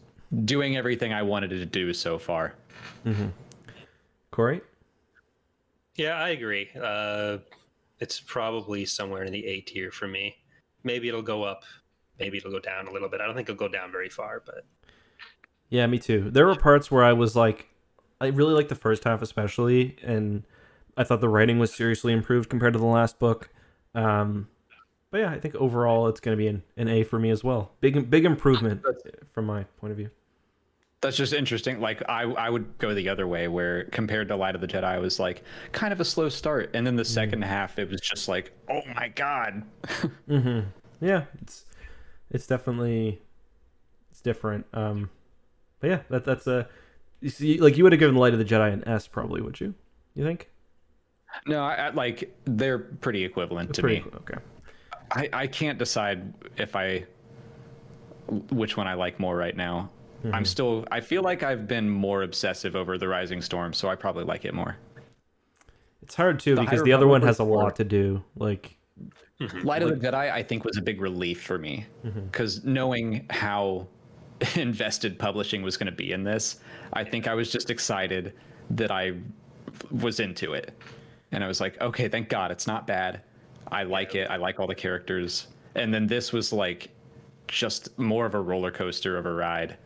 doing everything I wanted it to do so far. Mm-hmm. Corey? Yeah, I agree. Uh, It's probably somewhere in the A tier for me. Maybe it'll go up. Maybe it'll go down a little bit. I don't think it'll go down very far, but yeah, me too. There were parts where I was like, I really liked the first half especially, and I thought the writing was seriously improved compared to the last book. Um, but yeah, I think overall it's going to be an, an A for me as well. Big big improvement from my point of view. That's just interesting. Like, I, I would go the other way, where compared to Light of the Jedi, I was like, kind of a slow start. And then the mm-hmm. second half, it was just like, oh my God. Mm-hmm. Yeah, it's it's definitely, it's different. Um, but yeah, that that's a, you see, like you would have given Light of the Jedi an S probably, would you? You think? No, I, I like, they're pretty equivalent they're to pretty, me. Okay. I, I can't decide if I, which one I like more right now. Mm-hmm. I'm still, I feel like I've been more obsessive over The Rising Storm, so I probably like it more. It's hard too, the because the other one has a lot to do. Like, mm-hmm. Light of like, the Jedi, I think, was a big relief for me, because mm-hmm. knowing how invested publishing was going to be in this, I think I was just excited that I was into it. And I was like, okay, thank God, it's not bad. I like it. I like all the characters. And then this was like just more of a roller coaster of a ride.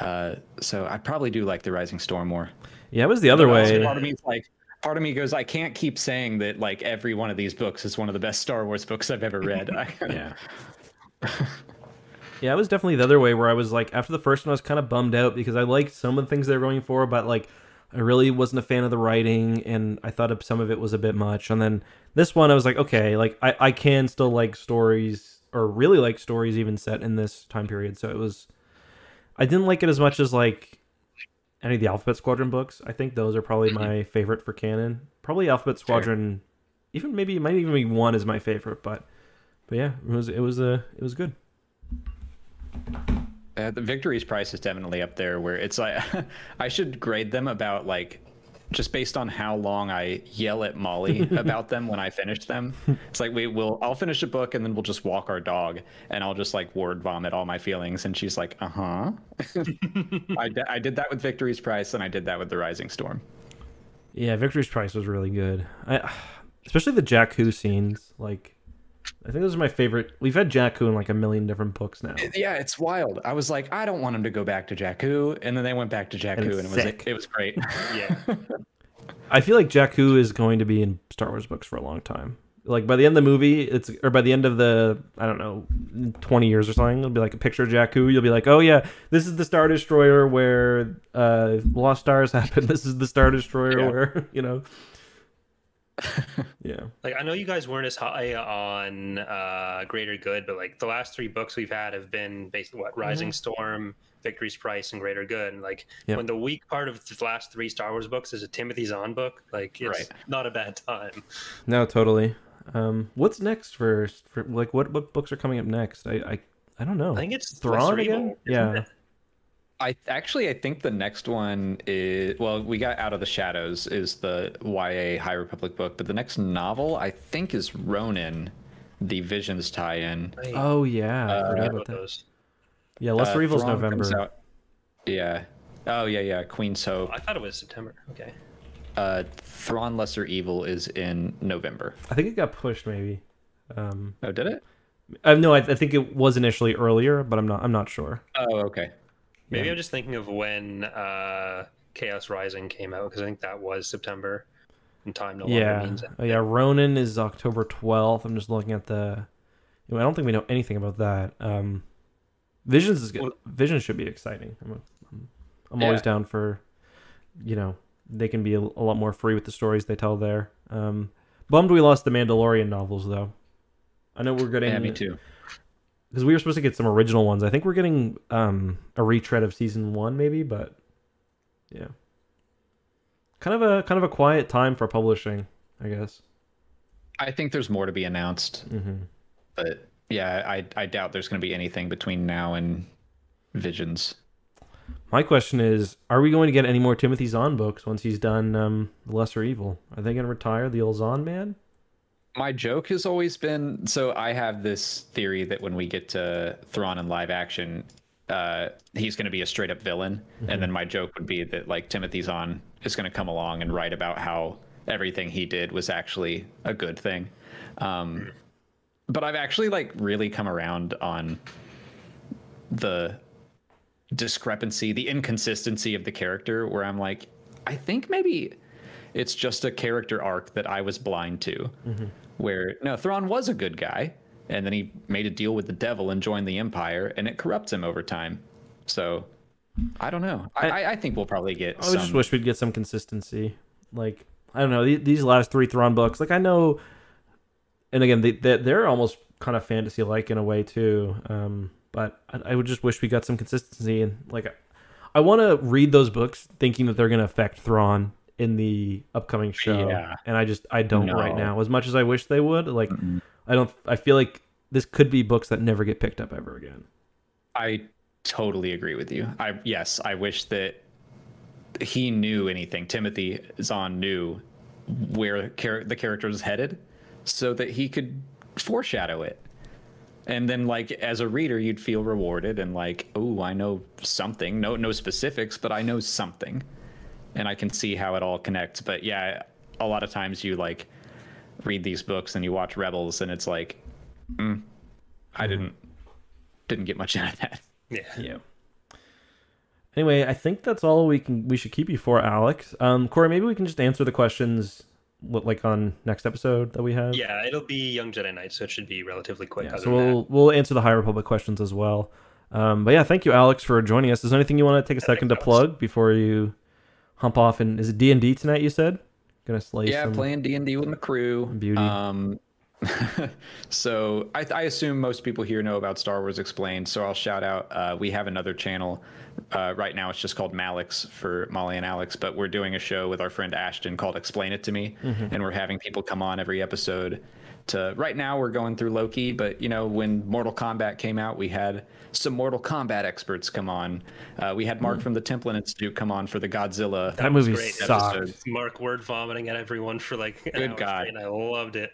Uh, so I probably do like The Rising Storm more. Yeah, it was the other way. Part of me is like, part of me goes, I can't keep saying that like every one of these books is one of the best Star Wars books I've ever read. Yeah. Yeah, it was definitely the other way, where I was like, after the first one, I was kind of bummed out because I liked some of the things they were going for, but like, I really wasn't a fan of the writing, and I thought some of it was a bit much. And then this one, I was like, okay, like I, I can still like stories, or really like stories even set in this time period. So it was. I didn't like it as much as like any of the Alphabet Squadron books. I think those are probably my favorite for canon. Probably Alphabet Squadron, sure. even maybe it might even be one is my favorite. But but yeah, it was it was a uh, it was good. Uh, the Victory's Price is definitely up there where it's like, I should grade them about like, just based on how long I yell at Molly about them when I finish them. It's like, we will, I'll finish a book and then we'll just walk our dog and I'll just like word vomit all my feelings. And she's like, uh-huh. I, I did that with Victory's Price and I did that with The Rising Storm. Yeah, Victory's Price was really good. I, especially the Jakku scenes. Like, I think those are my favorite. We've had Jakku in like a million different books now. Yeah, it's wild. I was like, I don't want him to go back to Jakku, and then they went back to Jakku, and, and it was like, it was great. Yeah, I feel like Jakku is going to be in Star Wars books for a long time. Like by the end of the movie, it's or by the end of the I don't know, twenty years or something, it'll be like a picture of Jakku. You'll be like, oh yeah, this is the Star Destroyer where uh, Lost Stars happened. This is the Star Destroyer yeah. where you know. Yeah, like I know you guys weren't as high on uh Greater Good, but like the last three books we've had have been basically what Rising mm-hmm. Storm, Victory's Price, and Greater Good. And like yep. when the weak part of the last three Star Wars books is a Timothy Zahn book, like it's right. not a bad time. No, totally. Um, what's next for, for like what what books are coming up next? I I, I don't know. I think it's Thrawn again. Yeah. It? I actually I think the next one is well we got Out of the Shadows is the Y A High Republic book, but the next novel I think is Ronin, the Visions tie-in. Oh yeah, uh, I forgot about those. Yeah, Lesser uh, Evil's Thrawn November. Yeah. Oh yeah, yeah. Queen's Hope. I thought it was September. Okay. Uh, Thrawn Lesser Evil is in November. I think it got pushed maybe. Um, oh, did it? Uh, no, I, I think it was initially earlier, but I'm not I'm not sure. Oh okay. Maybe yeah. I'm just thinking of when uh, Chaos Rising came out, because I think that was September, and time no longer yeah. means anything. Oh, yeah, Ronin is October twelfth. I'm just looking at the... I don't think we know anything about that. Um, Visions is good. Well, Visions should be exciting. I'm, I'm yeah. always down for, you know, they can be a, a lot more free with the stories they tell there. Um, bummed we lost the Mandalorian novels, though. I know we're good at... Yeah, me too. Because we were supposed to get some original ones. I think we're getting um, a retread of season one, maybe. But yeah, kind of a kind of a quiet time for publishing, I guess. I think there's more to be announced, mm-hmm. but yeah, I I doubt there's going to be anything between now and Visions. My question is: are we going to get any more Timothy Zahn books once he's done um, Lesser Evil? Are they going to retire the old Zahn man? My joke has always been, so I have this theory that when we get to Thrawn in live action, uh, he's going to be a straight up villain. Mm-hmm. And then my joke would be that like Timothy Zahn is going to come along and write about how everything he did was actually a good thing. Um, but I've actually like really come around on the discrepancy, the inconsistency of the character where I'm like, I think maybe it's just a character arc that I was blind to. Mm-hmm. Where, no, Thrawn was a good guy, and then he made a deal with the devil and joined the Empire, and it corrupts him over time. So, I don't know. I, I, I think we'll probably get I some... just wish we'd get some consistency. Like, I don't know, these, these last three Thrawn books, like I know, and again, they, they're almost kind of fantasy-like in a way, too. Um, but I, I would just wish we got some consistency. And like, I want to read those books thinking that they're going to affect Thrawn in the upcoming show, yeah. and I just I don't no. right now. As much as I wish they would, like mm-mm. I don't. I feel like this could be books that never get picked up ever again. I totally agree with you. I yes, I wish that he knew anything. Timothy Zahn knew where char the character was headed, so that he could foreshadow it. And then, like as a reader, you'd feel rewarded and like, oh, I know something. No, no specifics, but I know something. And I can see how it all connects. But yeah, a lot of times you like read these books and you watch Rebels and it's like, mm, I didn't didn't get much out of that. Yeah. Yeah. Anyway, I think that's all we can we should keep you for, Alex. Um, Corey, maybe we can just answer the questions like on next episode that we have. Yeah, it'll be Young Jedi Knight, so it should be relatively quick. Yeah, so we'll that. we'll answer the High Republic questions as well. Um, but yeah, thank you, Alex, for joining us. Is there anything you want to take a second to plug before you hump off? And is it D and D tonight, you said? Gonna slay yeah, some... playing D and D with my crew. Beauty. Um, So I, I assume most people here know about Star Wars Explained, so I'll shout out, uh, we have another channel. Uh, right now it's just called Malix for Molly and Alex, but we're doing a show with our friend Ashton called Explain It to Me, mm-hmm. and we're having people come on every episode to, right now we're going through Loki, but you know, when Mortal Kombat came out, we had some Mortal Kombat experts come on. Uh, we had Mark mm-hmm. from the Templin Institute come on for the Godzilla. That movie sucked. Mark word vomiting at everyone for like an Good hour God. Straight, and I loved it.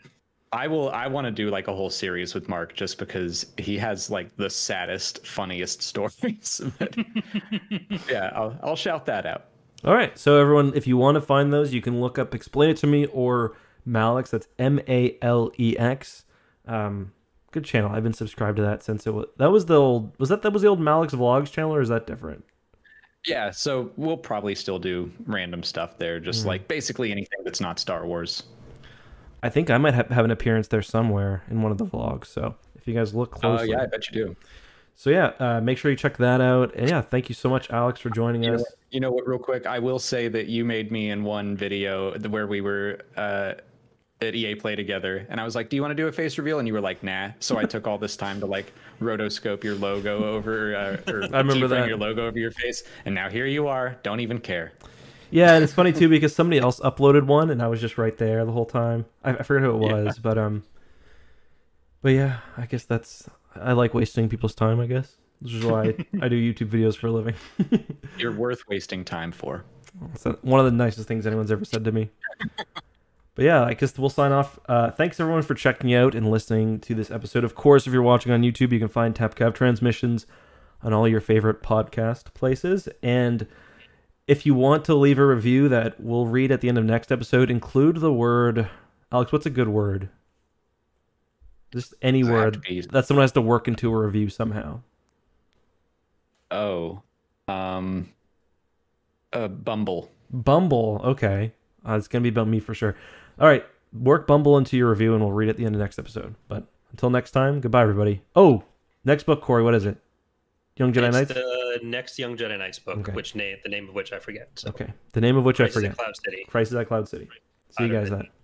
I will. I want to do like a whole series with Mark just because he has like the saddest, funniest stories. But, yeah, I'll, I'll shout that out. All right. So everyone, if you want to find those, you can look up Explain It to Me or Malix. That's M A L E X. Um, good channel. I've been subscribed to that since it was. That was the old. Was that that was the old Malix Vlogs channel, or is that different? Yeah. So we'll probably still do random stuff there, just mm-hmm. like basically anything that's not Star Wars. I think I might have, have an appearance there somewhere in one of the vlogs. So if you guys look closely. Oh, uh, yeah, I bet you do. So, yeah, uh, make sure you check that out. And, yeah, thank you so much, Alex, for joining us. You know what, real quick, I will say that you made me in one video where we were uh, at E A Play together. And I was like, do you want to do a face reveal? And you were like, nah. So I took all this time to, like, rotoscope your logo over uh, or I remember that. your logo over your face. And now here you are. Don't even care. Yeah, and it's funny too because somebody else uploaded one, and I was just right there the whole time. I, I forget who it was, yeah. but um, but yeah, I guess that's I like wasting people's time. I guess this is why I, I do YouTube videos for a living. You're worth wasting time for. It's one of the nicest things anyone's ever said to me. But yeah, I guess we'll sign off. Uh, thanks everyone for checking out and listening to this episode. Of course, if you're watching on YouTube, you can find TapCav Transmissions on all your favorite podcast places. And if you want to leave a review that we'll read at the end of next episode, include the word... Alex, what's a good word? Just any Does word that someone has to work into a review somehow. Oh. Um, uh, Bumble. Bumble, okay. Uh, it's going to be about me for sure. All right, work Bumble into your review, and we'll read it at the end of next episode. But until next time, goodbye, everybody. Oh, next book, Corey, what is it? Young Jedi Knights? It's the next Young Jedi Knights book, okay. which name, the name of which I forget. So. Okay, the name of which Crisis I forget. Crisis at Cloud City. Crisis at Cloud City. Right. See you guys then.